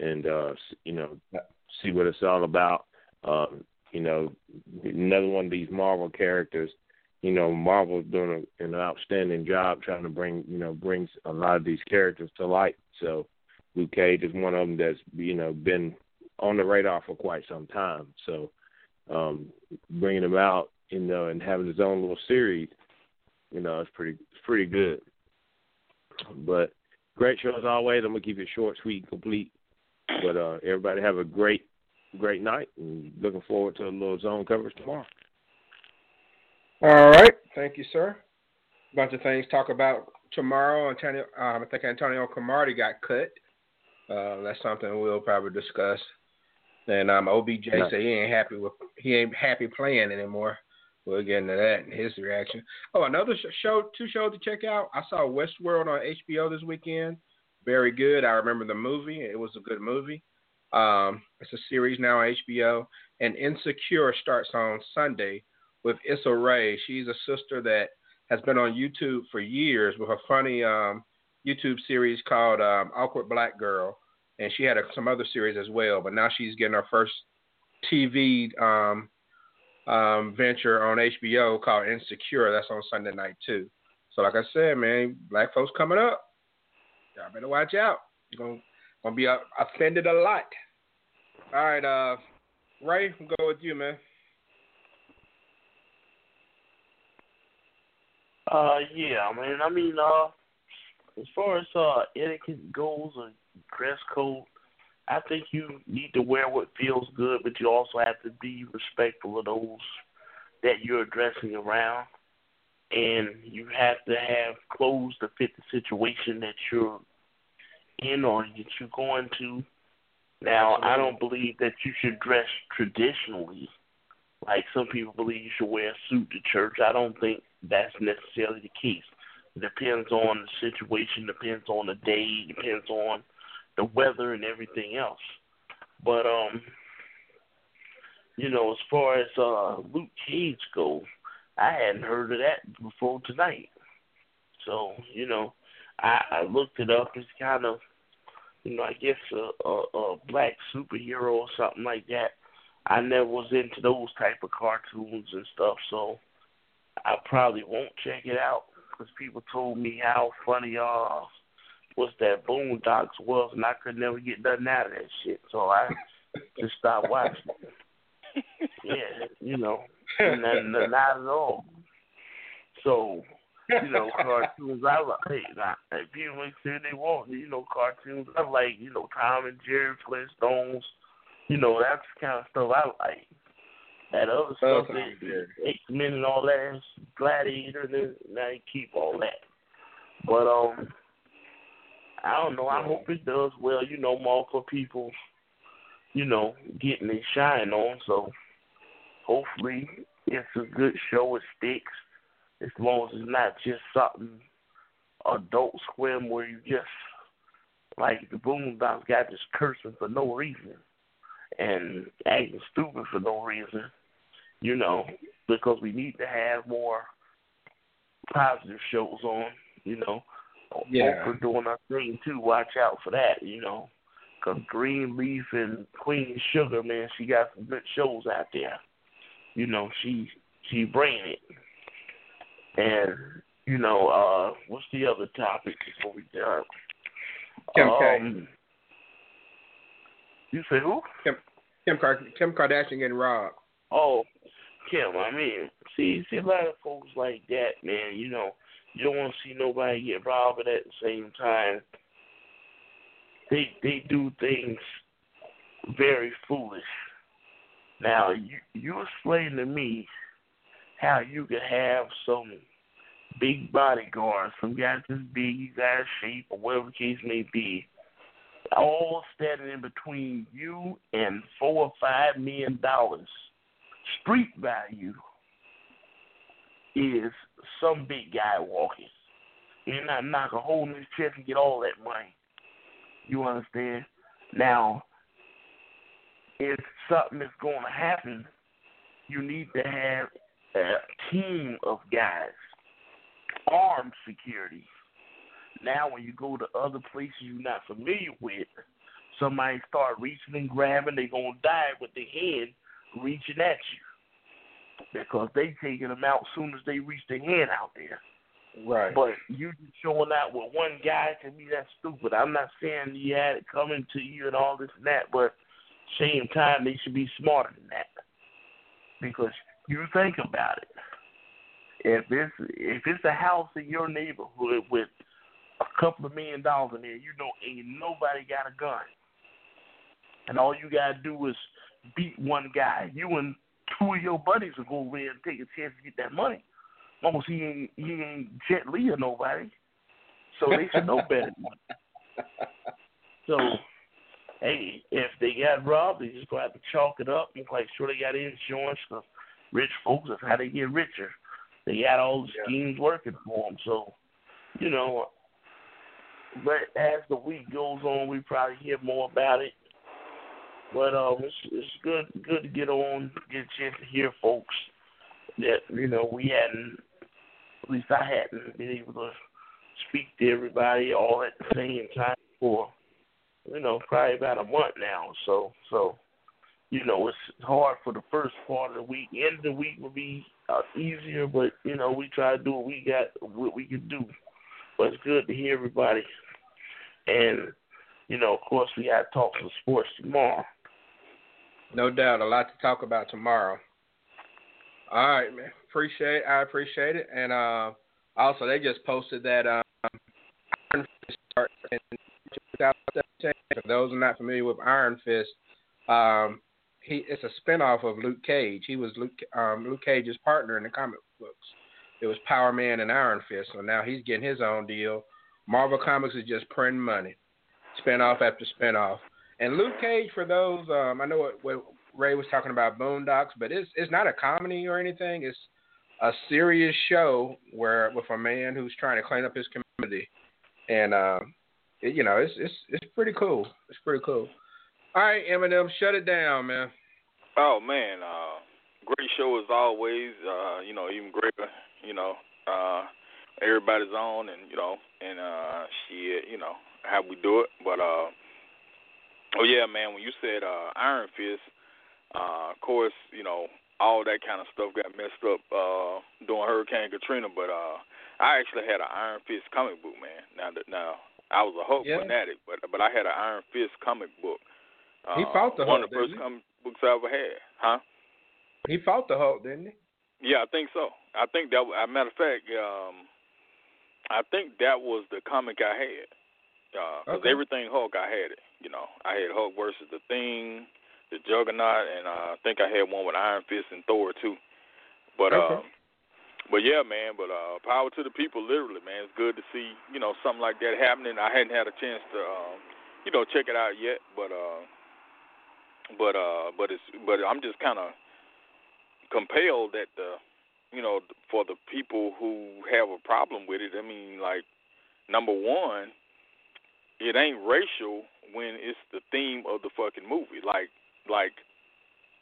and, uh, you know, see what it's all about. Um, you know, another one of these Marvel characters. You know, Marvel's doing a, an outstanding job trying to bring, you know, brings a lot of these characters to light. So Luke Cage is one of them that's, you know, been on the radar for quite some time. So um, bringing him out, you know, and having his own little series, you know, it's pretty, it's pretty good. But great show as always. I'm going to keep it short, sweet, and complete. But uh, everybody have a great, great night, and looking forward to a little zone coverage tomorrow. All right. Thank you, sir. A bunch of things to talk about tomorrow. Antonio, um, I think Antonio Cromartie got cut. Uh, that's something we'll probably discuss. And um, O B J nice. said he ain't happy with he ain't happy playing anymore. We'll get into that and his reaction. Oh, another show, two shows to check out. I saw Westworld on H B O this weekend. Very good. I remember the movie. It was a good movie. Um, it's a series now on H B O. And Insecure starts on Sunday with Issa Rae. She's a sister that has been on YouTube for years with a funny um, YouTube series called um, Awkward Black Girl. And she had a, some other series as well. But now she's getting her first T V um, um, venture on H B O called Insecure. That's on Sunday night, too. So like I said, man, black folks coming up. Y'all better watch out. You're going to be offended a lot. All right, uh, Ray, we'll go with you, man. Uh, yeah, man. I mean, uh, as far as uh, etiquette goes and dress code, I think you need to wear what feels good, but you also have to be respectful of those that you're addressing around. And you have to have clothes to fit the situation that you're in or that you're going to. Now, I don't believe that you should dress traditionally. Like some people believe you should wear a suit to church. I don't think that's necessarily the case. It depends on the situation, depends on the day, depends on the weather and everything else. But, um, you know, as far as uh, Luke Cage go, I hadn't heard of that before tonight. So, you know, I, I looked it up. It's kind of, you know, I guess a, a, a black superhero or something like that. I never was into those type of cartoons and stuff, so I probably won't check it out because people told me how funny uh, what's that Boondocks was, and I could never get nothing out of that shit, so I just stopped watching it. Yeah, you know, and not, not at all. So, you know, cartoons, I like, hey, nah, if people say they want, you know, cartoons, I like, you know, Tom and Jerry, Flintstones. You know, that's the kind of stuff I like. That other stuff, X-Men and all that, Gladiator, and I keep all that. But, um, I don't know. I hope it does well. You know, multiple people, you know, getting their shine on. So, hopefully, it's a good show. It sticks. As long as it's not just something Adult Swim where you just, like, the Boondocks got just cursing for no reason and acting stupid for no reason, you know, because we need to have more positive shows on, you know. Yeah. Oprah doing our thing, too. Watch out for that, you know, because Greenleaf and Queen Sugar, man, she got some good shows out there. You know, she she bringing it. And, you know, uh, what's the other topic before we done? Kim um, K. You say who? Kim, Kim, Kim Kardashian getting robbed. Oh, Kim, I mean, see, see a lot of folks like that, man, you know, you don't want to see nobody get robbed, but at the same time, they they do things very foolish. Now, you, you explain to me how you could have some big bodyguards, some guys this big, he's out of shape, or whatever the case may be, all standing in between you and four or five million dollars. Street value is some big guy walking. You're not knocking a hole in his chest and get all that money. You understand? Now, if something is going to happen, you need to have a team of guys, armed security. Now when you go to other places you're not familiar with, somebody start reaching and grabbing, they're going to die with their hand reaching at you because they taking them out as soon as they reach their hand out there. Right. But you just showing out with one guy, to me that's stupid. I'm not saying you had it coming to you and all this and that, but same time they should be smarter than that because you think about it. If it's, if it's a house in your neighborhood with a couple of million dollars in there, you know, ain't nobody got a gun. And all you got to do is beat one guy. You and two of your buddies will go over there and take a chance to get that money. As long as he ain't, he ain't Jet Li or nobody. So they should know better than that. So, hey, if they got robbed, they just going to have to chalk it up. I'm quite sure they got insurance for rich folks. That's how they get richer. They got all the schemes working for them. So, you know, but as the week goes on, we probably hear more about it. But um, it's, it's good, good to get on, get a chance to hear folks that, you know, we hadn't, at least I hadn't been able to speak to everybody all at the same time for, you know, probably about a month now or so. So, you know, it's hard for the first part of the week. End of the week would be uh, easier, but, you know, we try to do what we got, what we can do. But it's good to hear everybody. And, you know, of course, we got to talk some sports tomorrow. No doubt. A lot to talk about tomorrow. All right, man. Appreciate it. I appreciate it. And uh, also, they just posted that um, Iron Fist starts in twenty seventeen. For those who are not familiar with Iron Fist, um, he it's a spinoff of Luke Cage. He was Luke, um, Luke Cage's partner in the comic books. It was Power Man and Iron Fist, so now he's getting his own deal. Marvel Comics is just printing money, spinoff after spinoff. And Luke Cage, for those, um, I know what, what Ray was talking about, Boondocks, but it's it's not a comedy or anything. It's a serious show where with a man who's trying to clean up his community, and uh, it, you know, it's it's it's pretty cool. It's pretty cool. All right, Eminem, shut it down, man. Oh, man. Uh, great show as always. Uh, you know, even greater, you know, uh, everybody's on and, you know, and uh, shit, you know, how we do it. But, uh, oh, yeah, man, when you said uh, Iron Fist, uh, of course, you know, all that kind of stuff got messed up uh, during Hurricane Katrina, but uh, I actually had an Iron Fist comic book, man. Now, now I was a Hulk yeah. fanatic, but but I had an Iron Fist comic book. Uh, he fought the Hulk, didn't he? One of the first comic books I ever had, huh? He fought the Hulk, didn't he? Yeah, I think so. I think that, as a matter of fact, um, I think that was the comic I had. Because uh, okay. everything Hulk, I had it. You know, I had Hulk versus the Thing, the Juggernaut, and uh, I think I had one with Iron Fist and Thor too. But okay. uh, but yeah, man. But uh, power to the people, literally, man. It's good to see, you know, something like that happening. I hadn't had a chance to, um, you know, check it out yet. But uh, but uh, but it's but I'm just kind of compelled that the, you know, for the people who have a problem with it. I mean, like, number one, it ain't racial when it's the theme of the fucking movie, like. Like,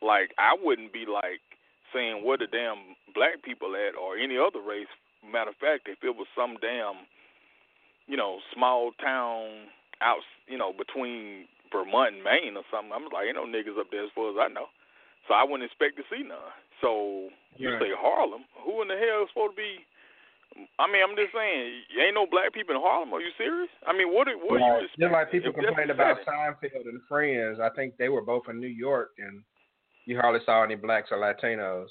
like I wouldn't be like saying where the damn black people at or any other race. Matter of fact, if it was some damn, you know, small town out, you know, between Vermont and Maine or something, I'm like, ain't no niggas up there as far as I know. So I wouldn't expect to see none. So you right. say Harlem? Who in the hell is supposed to be? I mean, I'm just saying, ain't no black people in Harlem. Are you serious? I mean, what are, what well, are you expecting? Just like people complain about Seinfeld and Friends. I think they were both in New York, and you hardly saw any blacks or Latinos.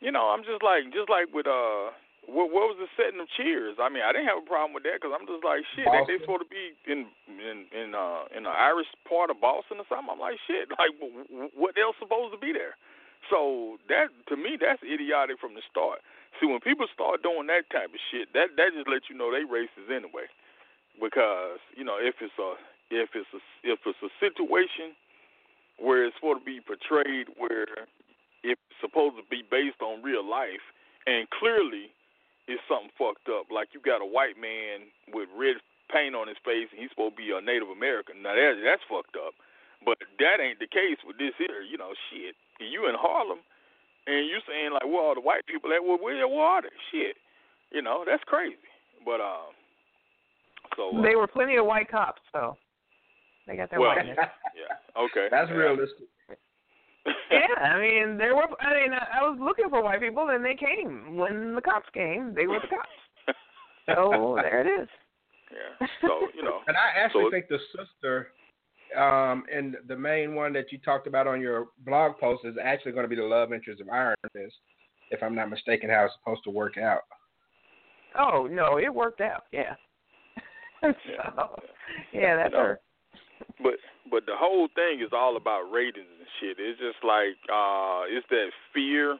You know, I'm just like, just like with, uh, what, what was the setting of Cheers? I mean, I didn't have a problem with that because I'm just like, shit, they, they supposed to be in in in, uh, in the Irish part of Boston or something. I'm like, shit, like, what else supposed to be there? So that, to me, that's idiotic from the start. See, when people start doing that type of shit, that, that just lets you know they racist anyway. Because, you know, if it's a if it's a, if it's a situation where it's supposed to be portrayed, where it's supposed to be based on real life, and clearly it's something fucked up. Like, you got a white man with red paint on his face, and he's supposed to be a Native American. Now, that, that's fucked up. But that ain't the case with this here, you know, shit. You in Harlem, and you saying, like, where are the white people at? Well, where are they? Shit. You know, that's crazy. But, um, so. Uh, there were plenty of white cops, though. They got their well, whiteness. Yeah, okay. That's yeah. realistic. Yeah, I mean, there were, I mean, I was looking for white people, and they came. When the cops came, they were the cops. So, there it is. Yeah, so, you know. And I actually so think the sister... Um, and the main one that you talked about on your blog post is actually going to be the love interest of Iron Fist, if I'm not mistaken, how it's supposed to work out. Oh, no, it worked out, yeah. so, yeah. yeah, that's you know, her. But but the whole thing is all about ratings and shit. It's just like, uh, it's that fear.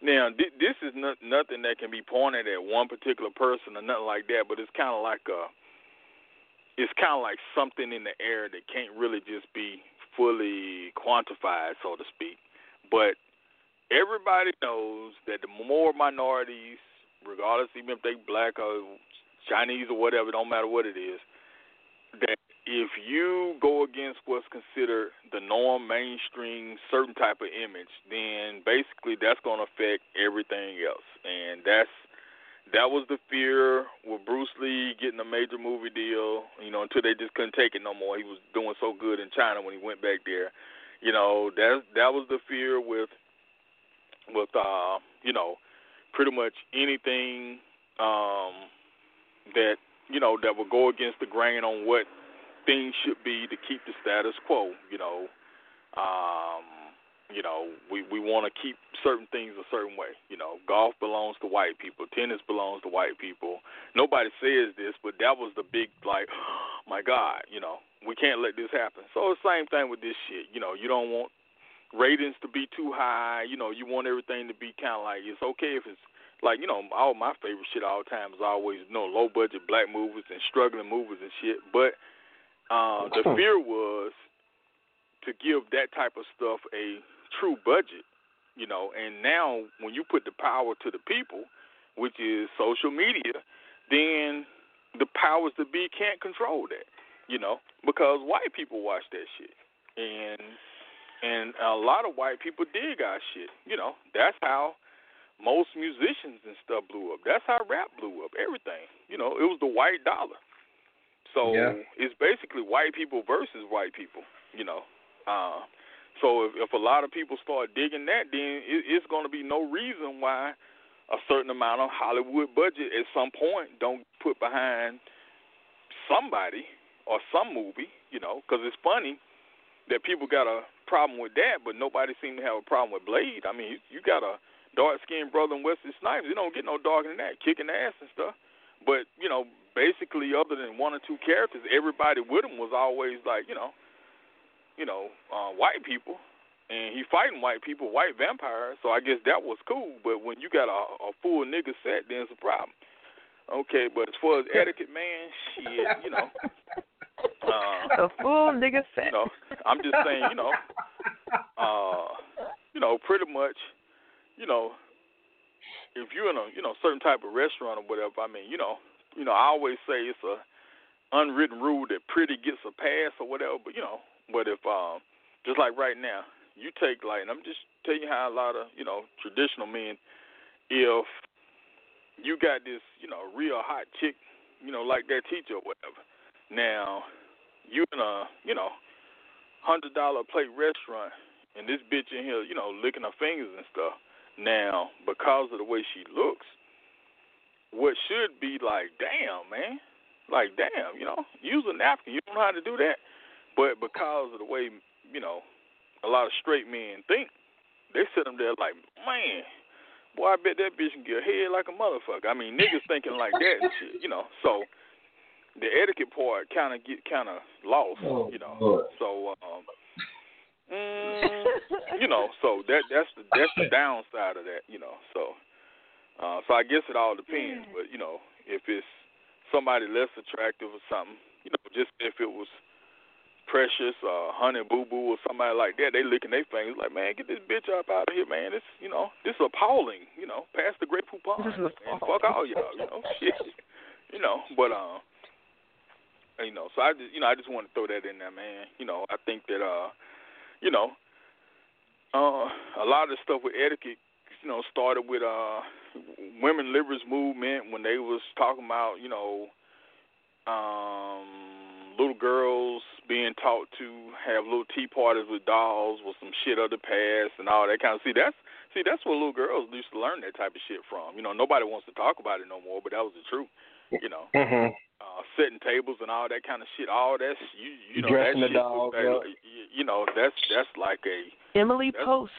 Now, th- this is not, nothing that can be pointed at one particular person or nothing like that, but it's kind of like a, it's kind of like something in the air that can't really just be fully quantified, so to speak. But everybody knows that the more minorities, regardless, even if they black or Chinese or whatever, don't matter what it is, that if you go against what's considered the norm, mainstream, certain type of image, then basically that's going to affect everything else. And that's, that was the fear with Bruce Lee getting a major movie deal, you know, until they just couldn't take it no more. He was doing so good in China when he went back there. You know, that that was the fear with, with uh, you know, pretty much anything um, that, you know, that would go against the grain on what things should be to keep the status quo, you know. Um, You know, we, we want to keep certain things a certain way. You know, golf belongs to white people. Tennis belongs to white people. Nobody says this, but that was the big, like, oh, my God, you know, we can't let this happen. So the same thing with this shit. You know, you don't want ratings to be too high. You know, you want everything to be kind of like, it's okay if it's, like, you know, all my favorite shit all the time is always, you know, low-budget black movies and struggling movies and shit. But uh, the fear was to give that type of stuff a true budget, you know, and now when you put the power to the people, which is social media, then the powers that be can't control that, you know, because white people watch that shit. and and a lot of white people dig our shit. You know, that's how most musicians and stuff blew up. That's how rap blew up. Everything. You know, it was the white dollar. So yeah. It's basically white people versus white people. You know, uh, so if, if a lot of people start digging that, then it, it's going to be no reason why a certain amount of Hollywood budget at some point don't put behind somebody or some movie. You know, because it's funny that people got a problem with that, but nobody seemed to have a problem with Blade. I mean, you, you got a dark-skinned brother in Wesley Snipes. You don't get no darker than that, kicking ass and stuff. But, you know, basically other than one or two characters, everybody with him was always like, you know, you know, uh, white people. And he fighting white people, white vampires, so I guess that was cool. But when you got a, a full nigga set, then it's a problem. Okay, but as far as etiquette, man, shit, you know. Uh, a full nigga set. You know, I'm just saying, you know, uh, you know, pretty much, you know, if you're in a, you know, certain type of restaurant or whatever, I mean, you know, you know, I always say it's a unwritten rule that pretty gets a pass or whatever, but, you know, but if, um, just like right now, you take, like, and I'm just telling you how a lot of, you know, traditional men, if you got this, you know, real hot chick, you know, like that teacher or whatever, now you in a, you know, one hundred dollar plate restaurant, and this bitch in here, you know, licking her fingers and stuff. Now, because of the way she looks, what should be like, damn, man, like, damn, you know, use a napkin. You don't know how to do that. But because of the way, you know, a lot of straight men think, they sit them there like, man, boy, I bet that bitch can get a head like a motherfucker. I mean, niggas thinking like that and shit, you know. So the etiquette part kind of get kind of lost, you know. So, um, Mm, you know, so that that's the that's the downside of that, you know. So, uh, so I guess it all depends. But you know, if it's somebody less attractive or something, you know, just if it was Precious or Honey Boo Boo or somebody like that, they licking their fingers like, man, get this bitch up out of here, man. This, you know, this is appalling. You know, pass the great coupon. Fuck all y'all, you know, shit. You know, but um, uh, you know, so I just you know I just want to throw that in there, man. You know, I think that uh. You know, uh, a lot of the stuff with etiquette, you know, started with uh, women liberals movement when they was talking about, you know, um, little girls being taught to have little tea parties with dolls with some shit of the past and all that kind of. See, that's see, that's where little girls used to learn that type of shit from. You know, nobody wants to talk about it no more, but that was the truth. You know, mm-hmm. uh, setting tables and all that kind of shit. All that's you, you know, dressing that the dog. That, yep. You know, that's that's like a Emily Post.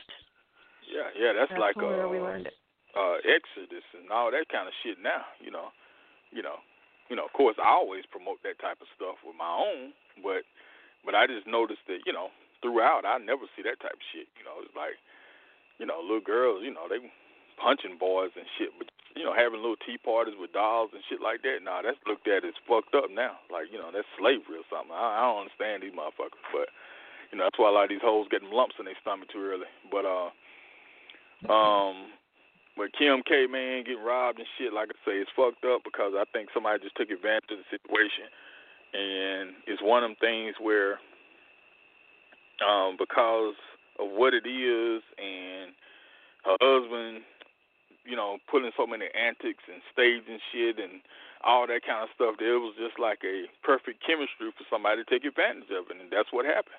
Yeah, yeah, that's, that's like a we learned it. Uh, Exodus and all that kind of shit. Now, you know, you know, you know. Of course, I always promote that type of stuff with my own, but but I just noticed that you know throughout, I never see that type of shit. You know, it's like you know, little girls. You know, they punching boys and shit, but you know, having little tea parties with dolls and shit like that, nah, that's looked at as fucked up now. Like, you know, that's slavery or something. I, I don't understand these motherfuckers, but, you know, that's why a lot of these hoes get them lumps in their stomach too early. But, uh, um, but Kim K, man, getting robbed and shit, like I say, it's fucked up because I think somebody just took advantage of the situation. And it's one of them things where, um, because of what it is and her husband, you know, pulling so many antics and stage and shit and all that kind of stuff, that it was just like a perfect chemistry for somebody to take advantage of it, and that's what happened.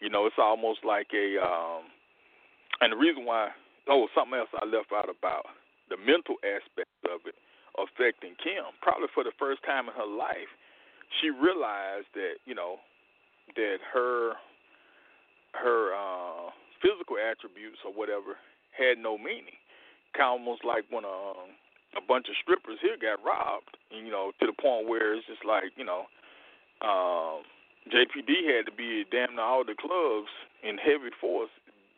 You know, it's almost like a, um, and the reason why, oh, something else I left out about the mental aspect of it affecting Kim. Probably for the first time in her life, she realized that, you know, that her, her uh, physical attributes or whatever had no meaning. Kind of almost like when um, a bunch of strippers here got robbed, you know, to the point where it's just like, you know, um, J P D had to be damn near all the clubs in heavy force.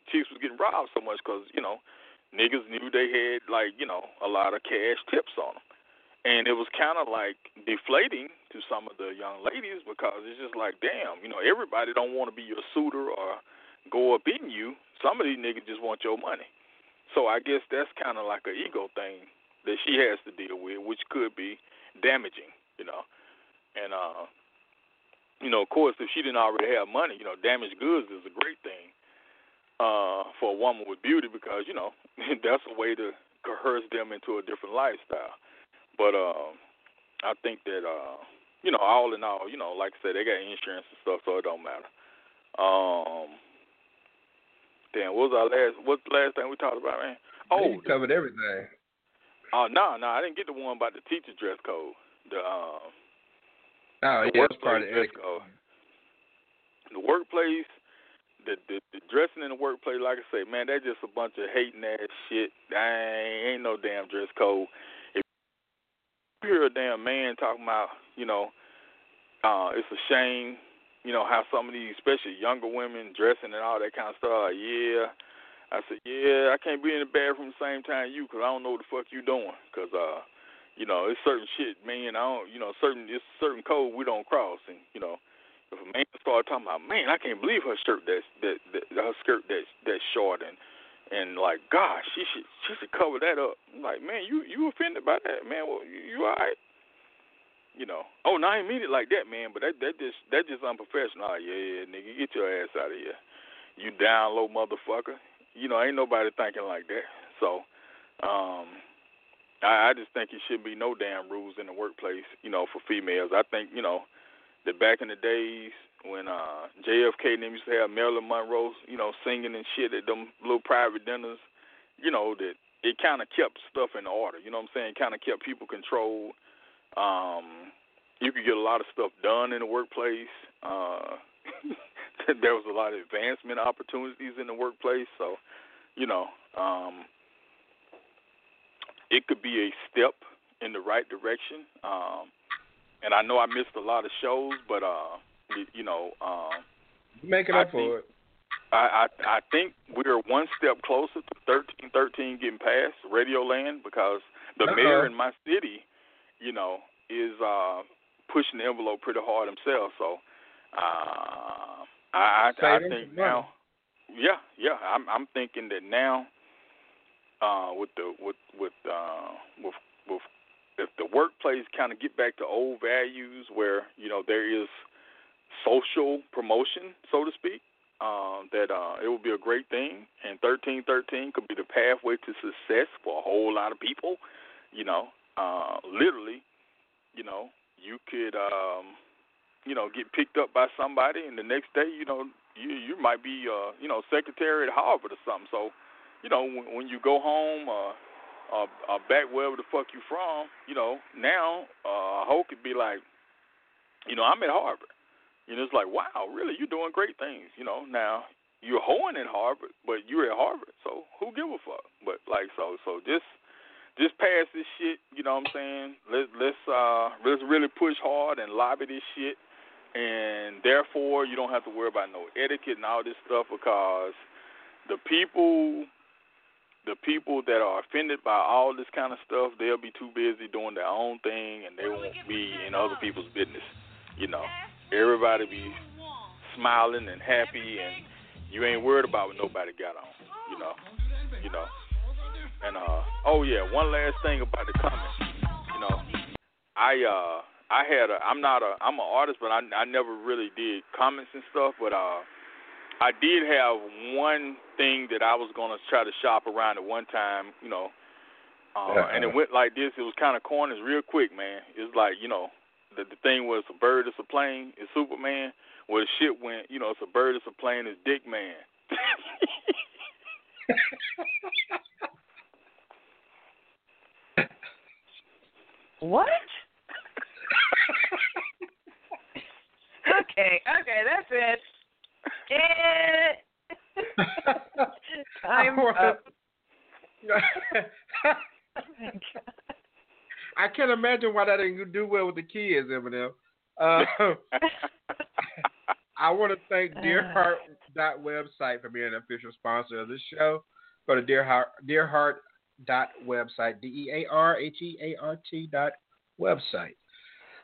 Chicks was getting robbed so much because, you know, niggas knew they had, like, you know, a lot of cash tips on them. And it was kind of like deflating to some of the young ladies because it's just like, damn, you know, everybody don't want to be your suitor or go up in you. Some of these niggas just want your money. So I guess that's kind of like an ego thing that she has to deal with, which could be damaging, you know. And uh, you know, of course, if she didn't already have money, you know, damaged goods is a great thing uh, for a woman with beauty because, you know, that's a way to coerce them into a different lifestyle. But uh, I think that, uh, you know, all in all, you know, like I said, they got insurance and stuff, so it don't matter. Um, damn, what was our last, what's the last thing we talked about, man? Oh, you covered everything. Oh, uh, no, no, I didn't get the one about the teacher dress code. The um, oh, the yeah, workplace that's part of dress code. The workplace, the, the the dressing in the workplace, like I say, man, that's just a bunch of hating ass shit. Dang, ain't no damn dress code. If you hear a damn man talking about, you know, uh, it's a shame, you know, how some of these, especially younger women, dressing and all that kind of stuff. Like, yeah. I said, yeah, I can't be in the bathroom at the same time you because I don't know what the fuck you doing. Because, uh, you know, it's certain shit, man, I don't, you know, certain, it's certain code we don't cross. And, you know, if a man starts talking about, man, I can't believe her shirt, that's, that, that, her skirt that's, that's short. And, and like, gosh, she should she should cover that up. I'm like, man, you, you offended by that, man? Well, you, you all right? You know, oh, no, I didn't mean it like that, man, but that, that, just, that just unprofessional. Oh, yeah, yeah, nigga, get your ass out of here. You down low motherfucker. You know, ain't nobody thinking like that. So, um, I, I just think it should be no damn rules in the workplace, you know, for females. I think, you know, that back in the days when uh, J F K and them used to have Marilyn Monroe, you know, singing and shit at them little private dinners, you know, that it kind of kept stuff in order. You know what I'm saying? It kind of kept people controlled. Um, you could get a lot of stuff done in the workplace. Uh There was a lot of advancement opportunities in the workplace. So, you know, um, it could be a step in the right direction. Um, and I know I missed a lot of shows, but, uh, you know. Um, Make it up for it. I, I, I think we're one step closer to thirteen thirteen getting past Radio Land because the uh-huh. mayor in my city, you know, is uh, pushing the envelope pretty hard himself. So, uh I, I think now, yeah, yeah. I'm, I'm thinking that now, uh, with the with with uh, with with if the workplace kind of get back to old values where you know there is social promotion, so to speak, uh, that uh, it would be a great thing. And thirteen thirteen could be the pathway to success for a whole lot of people. You know, uh, literally, you know, you could. Um, you know, get picked up by somebody, and the next day, you know, you you might be, uh, you know, secretary at Harvard or something. So, you know, when, when you go home or uh, uh, uh, back wherever the fuck you from, you know, now uh, Hulk could be like, you know, I'm at Harvard. And it's like, wow, really, you're doing great things, you know. Now, you're hoeing at Harvard, but you're at Harvard, so who give a fuck? But, like, so so just, just pass this shit, you know what I'm saying? Let, let's, uh, let's really push hard and lobby this shit. And therefore, you don't have to worry about no etiquette and all this stuff because the people, the people that are offended by all this kind of stuff, they'll be too busy doing their own thing and they won't be in other people's business. You know, everybody be smiling and happy, and you ain't worried about what nobody got on. You know, you know. And uh, oh yeah, one last thing about the comments. You know, I uh. I had a, I'm not a, I'm an artist, but I, I never really did comments and stuff, but uh, I did have one thing that I was going to try to shop around at one time, you know, uh, yeah. And it went like this. It was kind of corny, real quick, man. It's like, you know, the, the thing was a bird, it's a plane, it's Superman. Well, the shit went, you know, it's a bird, it's a plane, it's Dick Man. What? Okay, okay, that's it. Yeah. I'm up. I can't imagine why that didn't do well with the kids, Eminem. Uh, I want to thank Dear Heart dot website for being an official sponsor of this show. Go to Dear Heart dot website, D E A R H E A R T dot website.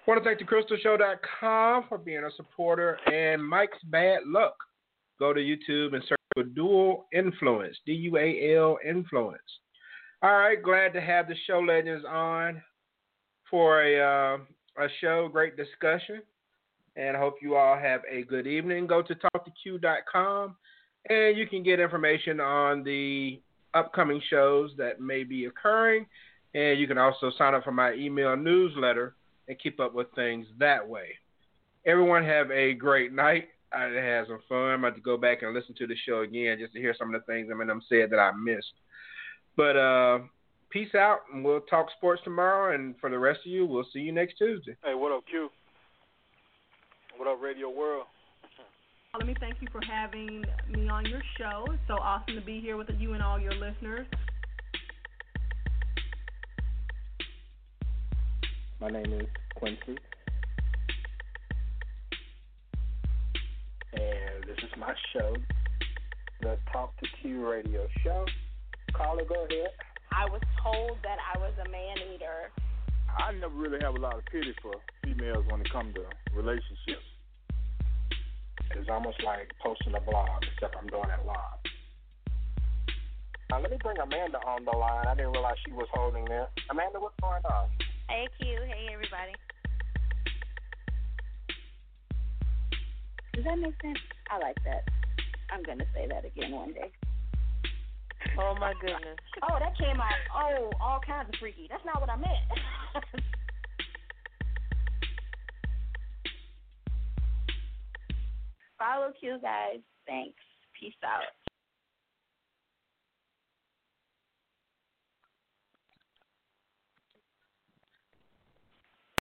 I want to thank the crystal show dot com for being a supporter, and Mark's Bad Luck. Go to YouTube and search for Dual Influence, D U A L Influence. All right, glad to have the show legends on for a uh, a show, great discussion. and I hope you all have a good evening. Go to talk two Q dot com, and you can get information on the upcoming shows that may be occurring, and you can also sign up for my email newsletter and keep up with things that way. Everyone have a great night. I had some fun. I'm about to go back and listen to the show again just to hear some of the things Eminem said that I missed. But uh, peace out, and we'll talk sports tomorrow. And for the rest of you, we'll see you next Tuesday. Hey, what up, Q? What up, Radio World? Let me thank you for having me on your show. It's so awesome to be here with you and all your listeners. My name is Quincy, and this is my show, the Talk to Q Radio Show. Carla, go ahead. I was told that I was a man-eater. I never really have a lot of pity for females when it comes to relationships. It's almost like posting a blog, except I'm doing it live. Now, let me bring Amanda on the line. I didn't realize she was holding there. Amanda, what's going on? Hey, Q. Hey, everybody. Does that make sense? I like that. I'm going to say that again one day. Oh, my goodness. Oh, that came out, oh, all kinds of freaky. That's not what I meant. Follow Q, guys. Thanks. Peace out.